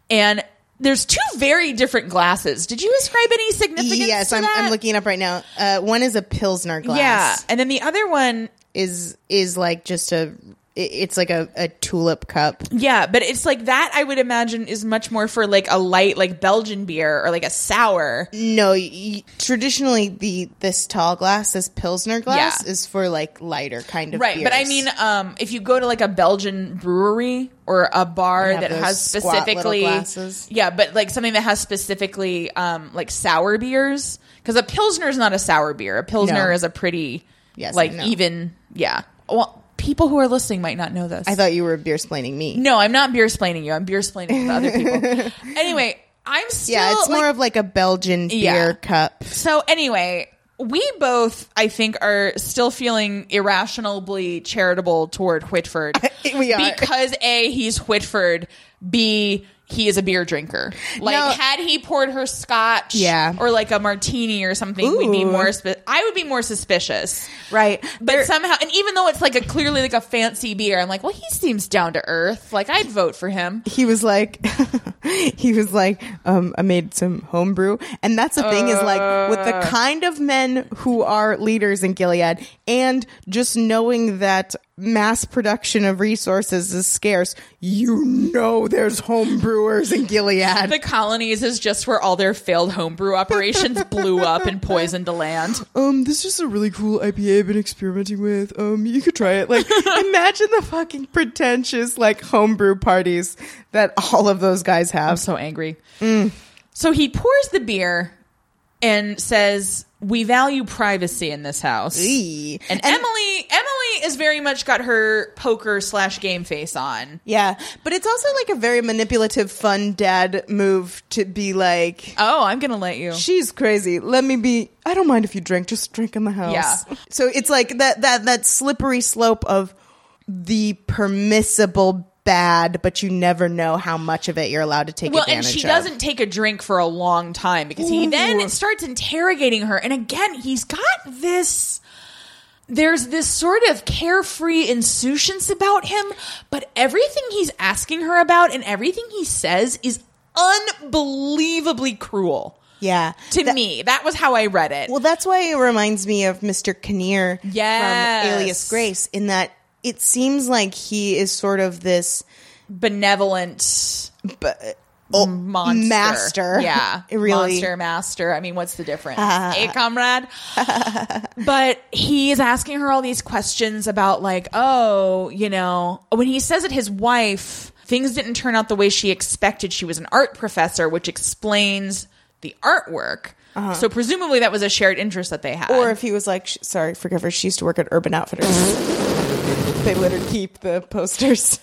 And there's two very different glasses. Did you ascribe any significance to that? Yes, I'm looking it up right now. One is a Pilsner glass. Yeah, and then the other one... Is, like, just a... It's like a tulip cup. Yeah, but it's like that I would imagine is much more for like a light like Belgian beer or like a sour. No, traditionally this tall glass, this Pilsner glass is for like lighter kind of beers. But I mean if you go to like a Belgian brewery or a bar that has specifically glasses. Yeah, but like something that has specifically like sour beers, cuz a Pilsner is not a sour beer. A Pilsner is a pretty even well, people who are listening might not know this. I thought you were beersplaining me. No, I'm not beersplaining you. I'm beersplaining other people. Anyway, I'm still... Yeah, it's like, more of like a Belgian beer cup. So anyway, we both, I think, are still feeling irrationally charitable toward Whitford. We are. Because A, he's Whitford. B, he is a beer drinker. Like, had he poured her scotch or like a martini or something, we'd be more I would be more suspicious. Right. But somehow, and even though it's like a clearly like a fancy beer, I'm like, well, he seems down to earth. Like, I'd vote for him. He was like, I made some homebrew. And that's the thing is like with the kind of men who are leaders in Gilead and just knowing that mass production of resources is scarce. You know there's home brewers in Gilead. The colonies is just where all their failed homebrew operations blew up and poisoned the land. This is a really cool IPA I've been experimenting with. You could try it. Like, imagine the fucking pretentious, like, homebrew parties that all of those guys have. I'm so angry. So he pours the beer and says... We value privacy in this house. And Emily has very much got her poker/game face on. Yeah. But it's also like a very manipulative, fun dad move to be like... Oh, I'm going to let you. She's crazy. Let me be... I don't mind if you drink. Just drink in the house. Yeah. So it's like that slippery slope of the permissible bad, but you never know how much of it you're allowed to take advantage of. And she doesn't take a drink for a long time because he then starts interrogating her. And again, he's got this... There's this sort of carefree insouciance about him, but everything he's asking her about and everything he says is unbelievably cruel. Yeah. To me. That was how I read it. Well, that's why it reminds me of Mr. Kinnear from Alias Grace in that it seems like he is sort of this benevolent monster. Master. Yeah. Really. Monster, master. I mean, what's the difference? Hey, comrade. But he is asking her all these questions about like, oh, you know, when he says that his wife, things didn't turn out the way she expected. She was an art professor, which explains the artwork. Uh-huh. So presumably that was a shared interest that they had. Or if he was like, sorry, forgive her. She used to work at Urban Outfitters. They let her keep the posters.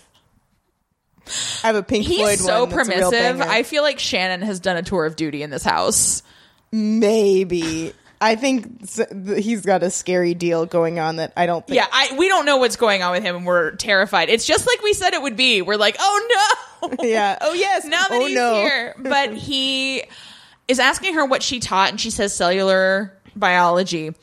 I have a Pink Floyd one. He's so permissive. I feel like Shannon has done a tour of duty in this house. Maybe. I think he's got a scary deal going on that I don't think... Yeah, we don't know what's going on with him and we're terrified. It's just like we said it would be. We're like, oh no! Yeah. Oh yes, now that he's here. But he is asking her what she taught and she says cellular biology.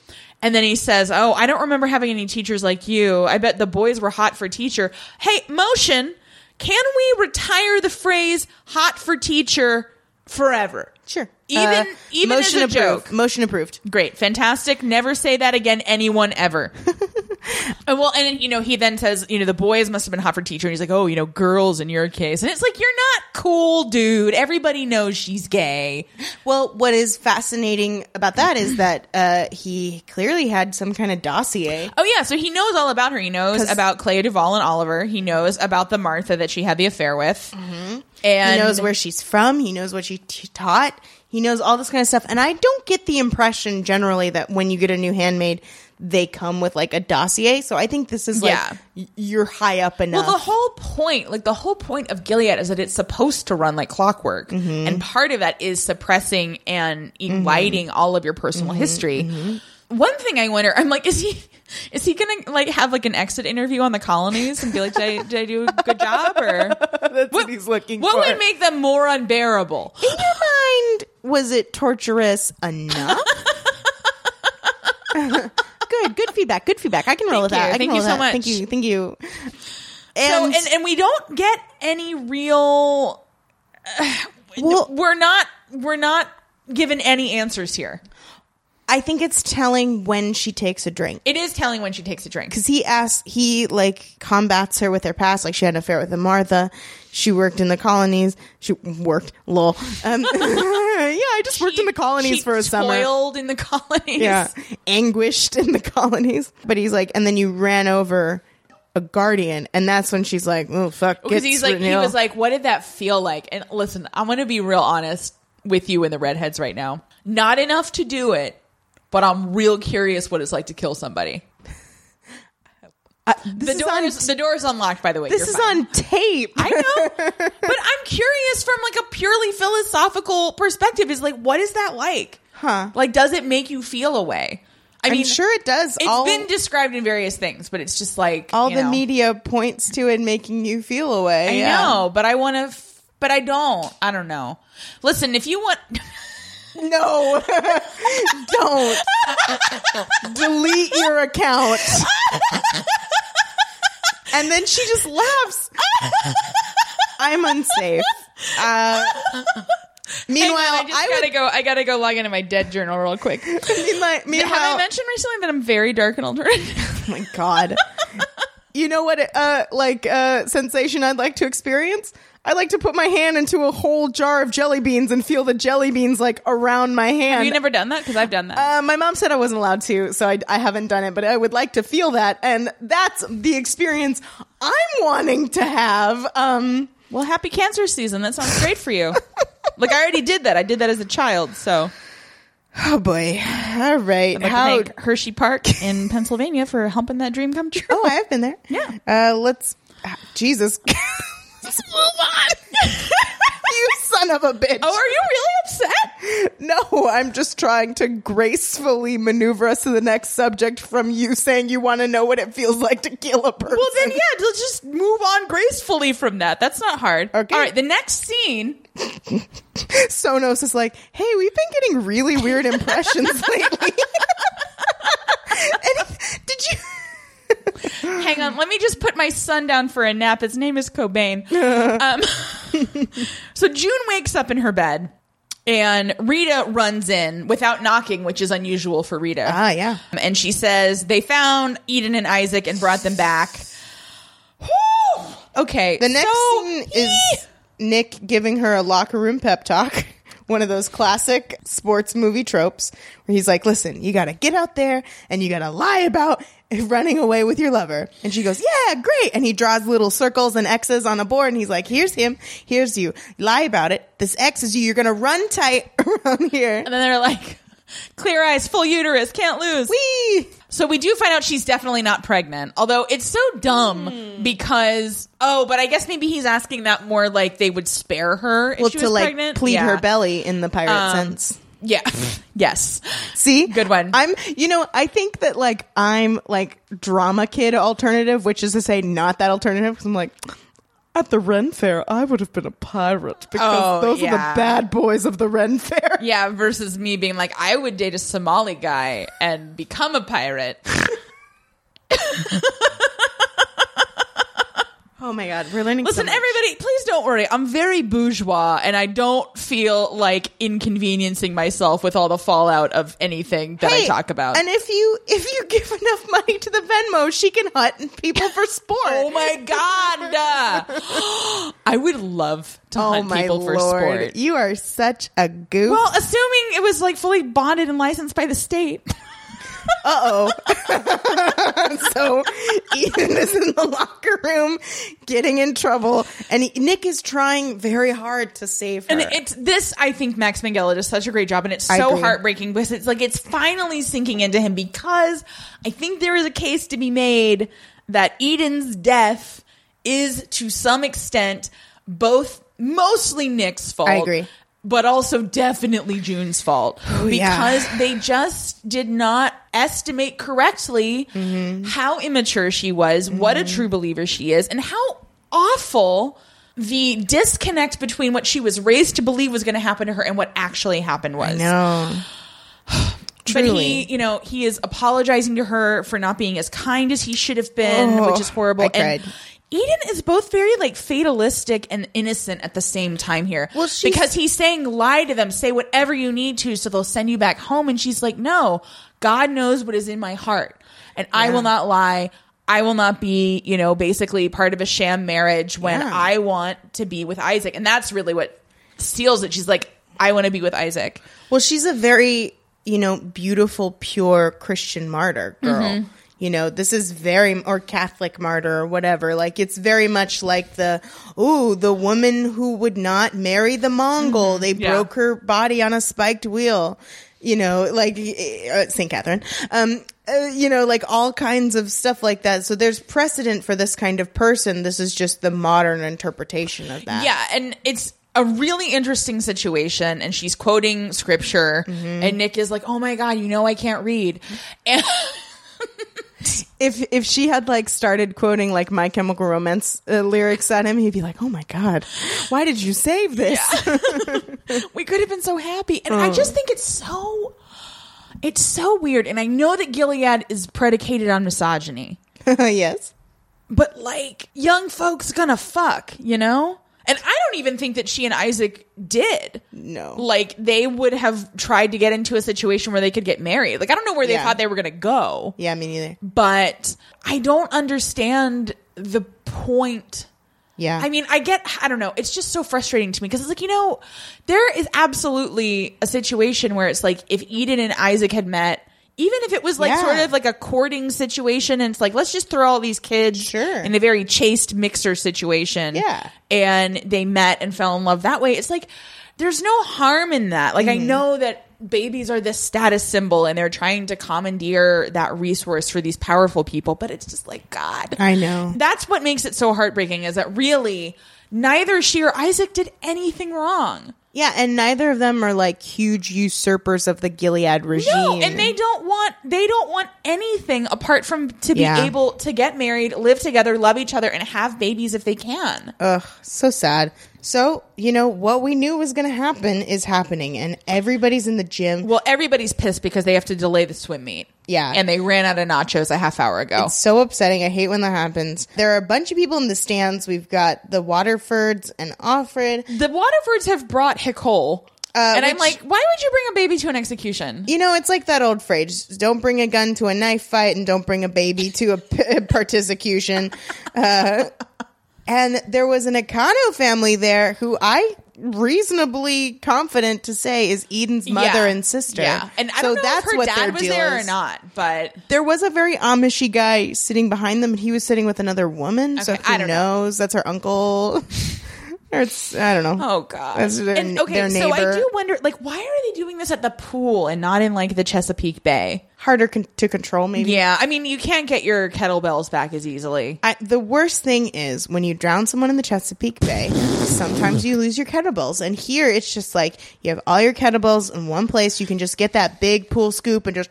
And then he says, oh, I don't remember having any teachers like you. I bet the boys were hot for teacher. Hey, motion, can we retire the phrase hot for teacher forever? Sure. Even as a joke. Motion approved. Great. Fantastic. Never say that again, anyone ever. And, you know, he then says, you know, the boys must have been hot for teacher. And he's like, oh, you know, girls in your case. And it's like, you're not cool, dude. Everybody knows she's gay. Well, what is fascinating about that is that he clearly had some kind of dossier. Oh, yeah. So he knows all about her. He knows about Clea Duvall and Oliver. He knows about the Martha that she had the affair with. Mm-hmm. And he knows where she's from. He knows what she taught. He knows all this kind of stuff. And I don't get the impression generally that when you get a new handmaid, they come with like a dossier. So I think this is like you're high up enough. Well, the whole point of Gilead is that it's supposed to run like clockwork. Mm-hmm. And part of that is suppressing and inviting all of your personal history. Mm-hmm. One thing I wonder, I'm like, is he going to like have like an exit interview on the colonies and be like, did I do a good job? Or that's what he's looking for. What would make them more unbearable? In your mind, was it torturous enough? Good feedback. Good feedback. I can roll with that. Thank you so much. Thank you. And so, and we don't get any real. We're not given any answers here. I think it's telling when she takes a drink. It is telling when she takes a drink. Because he combats her with her past. Like, she had an affair with Martha. She worked in the colonies. She worked, lol. I just worked in the colonies for a summer. She toiled in the colonies. Yeah, anguished in the colonies. But he's like, and then you ran over a guardian, and that's when she's like, oh, fuck. Because he was like, what did that feel like? And listen, I'm going to be real honest with you and the redheads right now. Not enough to do it. But I'm real curious what it's like to kill somebody. The door is unlocked, by the way. This is on tape. I know. But I'm curious from like a purely philosophical perspective is like, what is that like? Huh? Like, does it make you feel a way? I'm sure it does. It's been described in various things, but it's just like all the media points to it making you feel a way. I know, but I want to, but I don't. I don't know. Listen, if you want... No, don't. Delete your account. And then she just laughs. I'm unsafe. Meanwhile, I gotta go log into my dead journal real quick. Meanwhile, have I mentioned recently that I'm very dark and alternative? Oh my God. You know what? Sensation I'd like to experience. I like to put my hand into a whole jar of jelly beans and feel the jelly beans like around my hand. Have you never done that? Because I've done that. My mom said I wasn't allowed to, so I haven't done it, but I would like to feel that. And that's the experience I'm wanting to have. Well, happy cancer season. That sounds great for you. Like, I already did that. I did that as a child, so. Oh, boy. All right. I'd like to thank Hershey Park in Pennsylvania for helping that dream come true. Oh, I have been there. Yeah. Jesus. Let's move on. You son of a bitch. Oh, are you really upset? No, I'm just trying to gracefully maneuver us to the next subject from you saying you want to know what it feels like to kill a person. Well, then, yeah, let's just move on gracefully from that. That's not hard. Okay. All right, the next scene. Sonos is like, hey, we've been getting really weird impressions lately. Did you... Hang on, let me just put my son down for a nap. His name is Cobain. So June wakes up in her bed, and Rita runs in without knocking, which is unusual for Rita. Ah, yeah. And she says, they found Eden and Isaac and brought them back. Whew! Okay. The next scene is Nick giving her a locker room pep talk. One of those classic sports movie tropes where he's like, listen, you got to get out there and you got to lie about running away with your lover. And she goes, yeah, great. And he draws little circles and X's on a board. And he's like, here's him. Here's you. Lie about it. This X is you. You're going to run tight around here. And then they're like, clear eyes, full uterus, can't lose. Whee! So we do find out she's definitely not pregnant, although it's so dumb because, but I guess maybe he's asking that more like they would spare her if she was pregnant. Plead her belly in the pirate sense. Yeah. Yes. See? Good one. I think that I'm drama kid alternative, which is to say not that alternative because I'm like... At the Ren Fair, I would have been a pirate because those are the bad boys of the Ren Fair. Yeah, versus me being like, I would date a Somali guy and become a pirate. Oh my God, we're learning. Listen, so everybody, please don't worry. I'm very bourgeois, and I don't feel like inconveniencing myself with all the fallout of anything that I talk about. And if you give enough money to the Venmo, she can hunt people for sport. Oh my God, I would love to hunt people for sport. You are such a goof. Well, assuming it was like fully bonded and licensed by the state. So Ethan is in the locker room getting in trouble, and Nick is trying very hard to save her. And I think Max Minghella does such a great job, and it's so heartbreaking because it's like it's finally sinking into him because I think there is a case to be made that Eden's death is to some extent mostly Nick's fault. I agree. But also definitely June's fault because they just did not estimate correctly how immature she was, what a true believer she is, and how awful the disconnect between what she was raised to believe was going to happen to her and what actually happened was. I know. But he is apologizing to her for not being as kind as he should have been, which is horrible. I cried. Eden is both very like fatalistic and innocent at the same time here. Well, because he's saying lie to them, say whatever you need to so they'll send you back home. And she's like, no, God knows what is in my heart and I will not lie. I will not be, you know, basically part of a sham marriage when I want to be with Isaac. And that's really what steals it. She's like, I want to be with Isaac. Well, she's a very, you know, beautiful, pure Christian martyr girl. Mm-hmm. You know, this is very, or Catholic martyr or whatever. Like, it's very much like the woman who would not marry the Mongol. Mm-hmm. They broke her body on a spiked wheel. You know, like St. Catherine. You know, like all kinds of stuff like that. So there's precedent for this kind of person. This is just the modern interpretation of that. Yeah, and it's a really interesting situation, and she's quoting scripture, mm-hmm. and Nick is like, oh my God, you know I can't read. And... If she had like started quoting like My Chemical Romance lyrics at him, he'd be like, oh my God, why did you save this? Yeah. We could have been so happy. And I just think it's so weird. And I know that Gilead is predicated on misogyny. Yes. But like young folks gonna fuck, you know? And I don't even think that she and Isaac did. No. Like, they would have tried to get into a situation where they could get married. Like, I don't know where they thought they were going to go. Yeah, me neither. But I don't understand the point. Yeah. I mean, I don't know. It's just so frustrating to me because it's like, you know, there is absolutely a situation where it's like if Eden and Isaac had met, even if it was like sort of like a courting situation and it's like, let's just throw all these kids in a very chaste mixer situation. Yeah. And they met and fell in love that way. It's like, there's no harm in that. Like, I know that babies are this status symbol and they're trying to commandeer that resource for these powerful people. But it's just like, God. I know. That's what makes it so heartbreaking is that really neither she or Isaac did anything wrong. Yeah, and neither of them are like huge usurpers of the Gilead regime. No, and they don't want anything apart from to be able to get married, live together, love each other, and have babies if they can. Ugh, so sad. So, you know, what we knew was going to happen is happening, and everybody's in the gym. Well, everybody's pissed because they have to delay the swim meet. Yeah. And they ran out of nachos a half hour ago. It's so upsetting. I hate when that happens. There are a bunch of people in the stands. We've got the Waterfords and Offred. The Waterfords have brought Nichole. And I'm like, why would you bring a baby to an execution? You know, it's like that old phrase, don't bring a gun to a knife fight and don't bring a baby to a particular. And there was an Econo family there who I reasonably confident to say is Eden's mother and sister. Yeah. And I don't know if her dad was there or not, but... There was a very Amishy guy sitting behind them, and he was sitting with another woman. Okay, so who knows? That's her uncle. Or it's, I don't know. Oh, God. And, okay, so I do wonder, like, why are they doing this at the pool and not in, like, the Chesapeake Bay? Harder to control, maybe. Yeah, I mean, you can't get your kettlebells back as easily. The worst thing is when you drown someone in the Chesapeake Bay, sometimes you lose your kettlebells. And here, it's just like you have all your kettlebells in one place. You can just get that big pool scoop and just...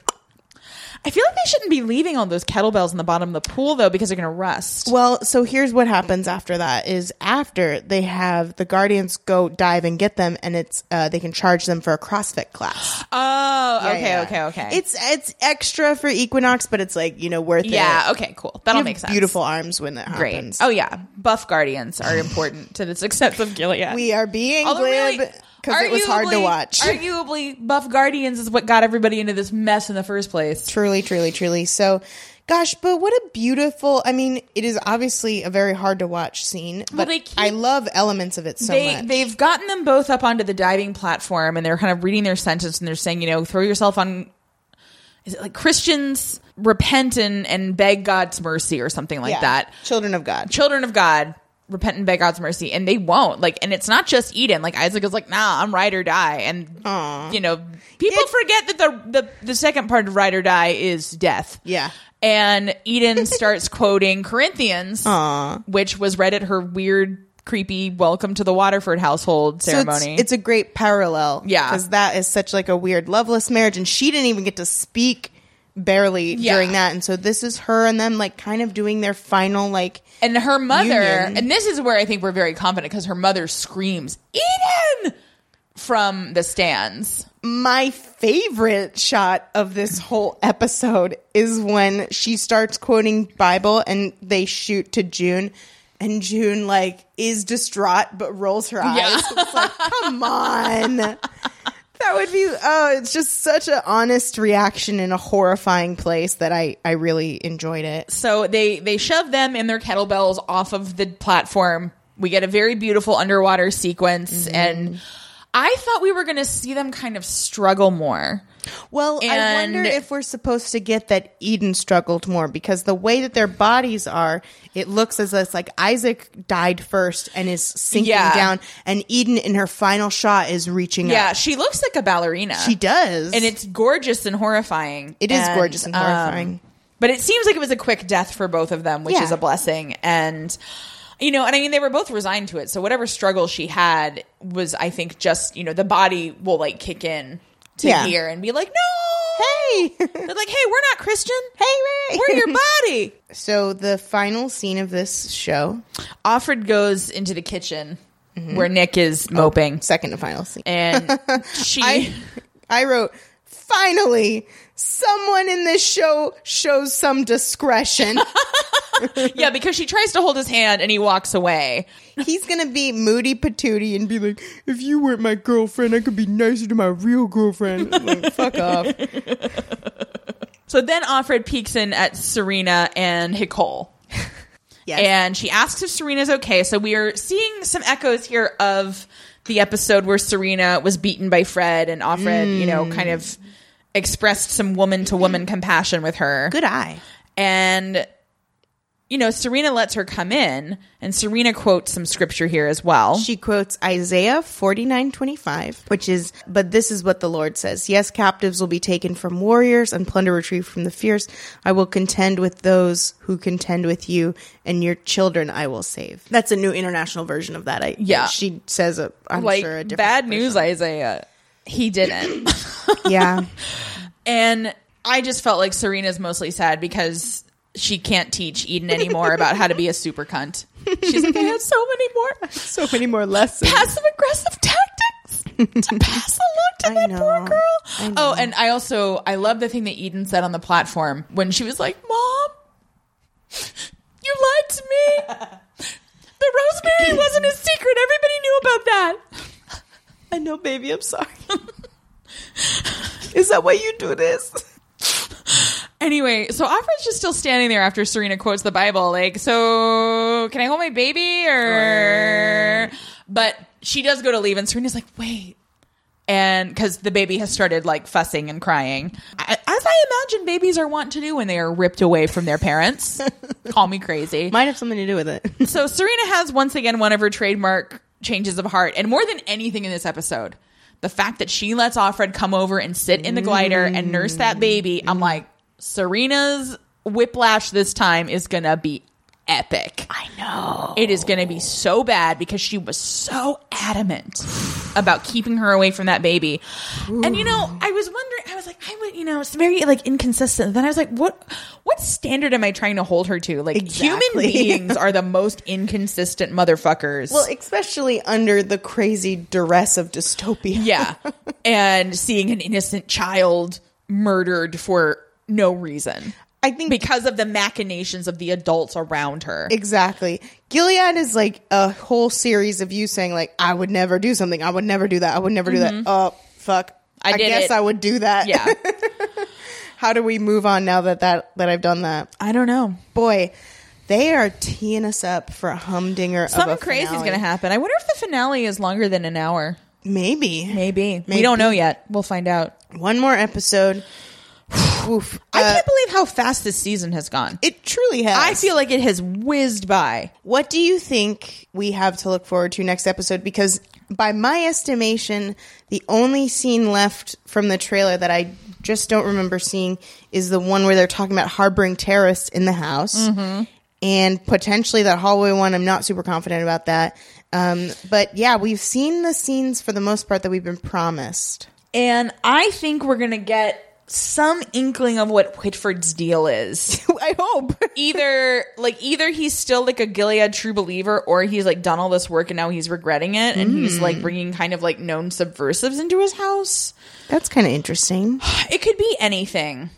I feel like they shouldn't be leaving all those kettlebells in the bottom of the pool, though, because they're going to rust. Well, so here's what happens after that is after they have the guardians go dive and get them, and it's they can charge them for a CrossFit class. Oh, yeah, okay. It's extra for Equinox, but it's like, you know, worth it. Yeah, okay, cool. That'll make sense. Beautiful arms when that happens. Great. Oh, yeah. Buff guardians are important to the success of Gilead. We are being glib. Because it was hard to watch. Arguably, buff guardians is what got everybody into this mess in the first place. Truly, truly, truly. So, gosh, but what a beautiful... I mean, it is obviously a very hard to watch scene, but I love elements of it so much. They've gotten them both up onto the diving platform, and they're kind of reading their sentence, and they're saying, you know, throw yourself on... Is it like Christians repent and beg God's mercy or something like that? Children of God. Repent and beg God's mercy, and they won't. Like, and it's not just Eden. Like, Isaac is like, nah, I'm ride or die, and you know, people forget that the second part of ride or die is death. Yeah, and Eden starts quoting Corinthians, which was read at her weird, creepy welcome to the Waterford household ceremony. So it's a great parallel, because that is such like a weird loveless marriage, and she didn't even get to speak. Barely during that, and so this is her and them like kind of doing their final like, and her mother union. And this is where I think we're very confident because her mother screams Eden from the stands. My favorite shot of this whole episode is when she starts quoting Bible and they shoot to June And June, like, is distraught but rolls her eyes. Yeah. It's like, come on. That would be, oh, it's just such an honest reaction in a horrifying place that I really enjoyed it. So they shove them and their kettlebells off of the platform. We get a very beautiful underwater sequence. Mm-hmm. And I thought we were going to see them kind of struggle more. Well, and I wonder if we're supposed to get that Eden struggled more, because the way that their bodies are, it looks as if it's like Isaac died first and is sinking down, and Eden in her final shot is reaching up. Yeah, she looks like a ballerina. She does. And it's gorgeous and horrifying. It is gorgeous and horrifying. But it seems like it was a quick death for both of them, which is a blessing. And... you know, and I mean, they were both resigned to it. So whatever struggle she had was, I think, just, you know, the body will, like, kick in to here and be like, no! Hey! They're like, hey, we're not Christian. Hey, Ray! We're your body! So the final scene of this show. Offred goes into the kitchen where Nick is moping. Oh, second to final scene. And she... I wrote, finally, someone in this show shows some discretion. Yeah, because she tries to hold his hand and he walks away. He's going to be moody patootie and be like, if you weren't my girlfriend, I could be nicer to my real girlfriend. Like, fuck off. So then Offred peeks in at Serena and Nichole. Yes. And she asks if Serena's okay. So we are seeing some echoes here of the episode where Serena was beaten by Fred and Offred, you know, kind of expressed some woman-to-woman compassion with her. Good eye. And... you know, Serena lets her come in, and Serena quotes some scripture here as well. She quotes Isaiah 49:25, which is, but this is what the Lord says. Yes, captives will be taken from warriors and plunder retrieved from the fierce. I will contend with those who contend with you, and your children I will save. That's a new international version of that. She says, I'm sure a different bad version. News, Isaiah. He didn't. Yeah. And I just felt like Serena's mostly sad because... she can't teach Eden anymore about how to be a super cunt. She's like, I have so many more lessons. Passive aggressive tactics to pass along to that poor girl. Oh, and I love the thing that Eden said on the platform when she was like, Mom, you lied to me. The rosemary wasn't a secret. Everybody knew about that. I know, baby, I'm sorry. Is that why you do this? Anyway, so Offred's just still standing there after Serena quotes the Bible, like, so can I hold my baby or... But she does go to leave and Serena's like, wait. And because the baby has started like fussing and crying. As I imagine babies are wont to do when they are ripped away from their parents. Call me crazy. Might have something to do with it. So Serena has once again one of her trademark changes of heart. And more than anything in this episode, the fact that she lets Offred come over and sit in the glider and nurse that baby, I'm like... Serena's whiplash this time is gonna be epic. I know. It is gonna be so bad because she was so adamant about keeping her away from that baby. Ooh. And you know, I was wondering, I was like, it's very like inconsistent. Then I was like, what standard am I trying to hold her to? Like, exactly. Human beings are the most inconsistent motherfuckers. Well, especially under the crazy duress of dystopia. Yeah. And seeing an innocent child murdered for no reason. I think because of the machinations of the adults around her. Exactly. Gilead is like a whole series of you saying like, I would never do something. I would never do that. I would never do that. Oh, fuck. I guess I would do that. Yeah. How do we move on now that I've done that? I don't know. Boy, they are teeing us up for a humdinger. Something of a crazy finale. Is going to happen. I wonder if the finale is longer than an hour. Maybe. We don't know yet. We'll find out. One more episode. Oof. I can't believe how fast this season has gone. It truly has. I feel like it has whizzed by. What do you think we have to look forward to next episode? Because by my estimation, the only scene left from the trailer that I just don't remember seeing is the one where they're talking about harboring terrorists in the house. Mm-hmm. And potentially that hallway one. I'm not super confident about that. But yeah, we've seen the scenes for the most part that we've been promised. And I think we're going to get... some inkling of what Whitford's deal is. I hope. Either he's still like a Gilead true believer, or he's like done all this work and now he's regretting it, and he's like bringing kind of like known subversives into his house. That's kind of interesting. It could be anything.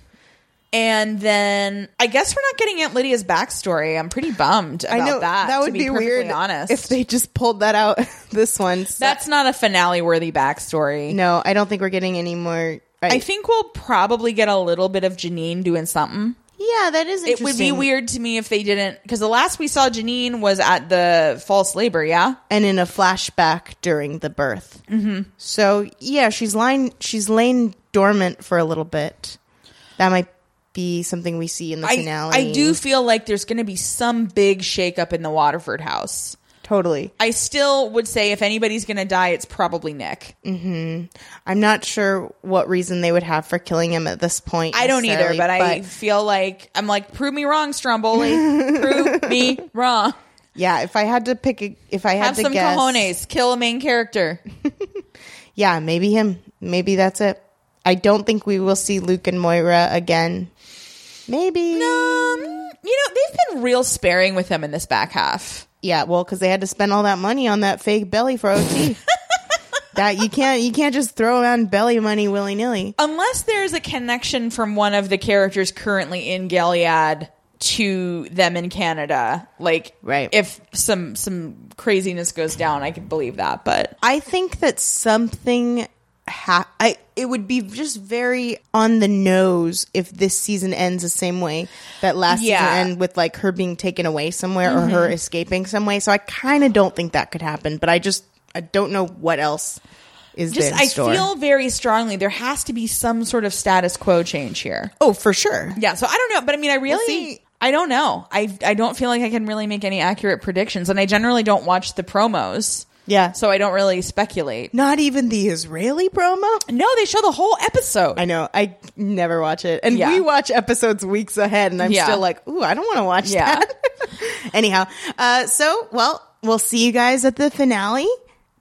And then I guess we're not getting Aunt Lydia's backstory. I'm pretty bummed about that. That would be weird, honest, if they just pulled that out this one. So. That's not a finale-worthy backstory. No, I don't think we're getting any more. Right. I think we'll probably get a little bit of Janine doing something. Yeah, that is interesting. It would be weird to me if they didn't, because the last we saw Janine was at the false labor, yeah? And in a flashback during the birth. Mm-hmm. So, yeah, she's lain dormant for a little bit. That might be something we see in the finale. I do feel like there's going to be some big shakeup in the Waterford house. Totally. I still would say if anybody's going to die, it's probably Nick. Mm-hmm. I'm not sure what reason they would have for killing him at this point. I don't either, but I feel like I'm like, prove me wrong, Stromboli. Prove me wrong. Yeah, if I had to pick, if I had to guess, cojones, kill a main character. Yeah, maybe him. Maybe that's it. I don't think we will see Luke and Moira again. Maybe. No, they've been real sparing with him in this back half. Yeah, well, because they had to spend all that money on that fake belly for OT. That you can't just throw around belly money willy nilly. Unless there's a connection from one of the characters currently in Galliard to them in Canada, like right. If some craziness goes down, I could believe that. But I think that something. It would be just very on the nose if this season ends the same way that last season ended, with like her being taken away somewhere, mm-hmm. or her escaping some way. So I kind of don't think that could happen, but I don't know what else is just there in store. I feel very strongly there has to be some sort of status quo change here. Oh, for sure. Yeah, so I don't know, but I mean, I don't know. I don't feel like I can really make any accurate predictions, and I generally don't watch the promos. Yeah. So I don't really speculate. Not even the Israeli promo? No, they show the whole episode. I know. I never watch it. And we watch episodes weeks ahead, and I'm still like, ooh, I don't want to watch that. Anyhow. We'll see you guys at the finale.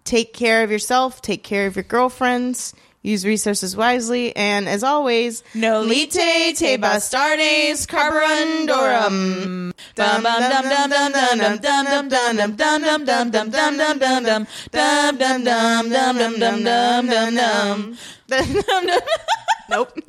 Take care of yourself. Take care of your girlfriends. Use resources wisely. And as always, Nolite te bastardes carburandorum. Dum dum dum dum dum dum dum dum dum dum dum dum dum dum dum dum dum dum dum dum dum dum dum. Nope.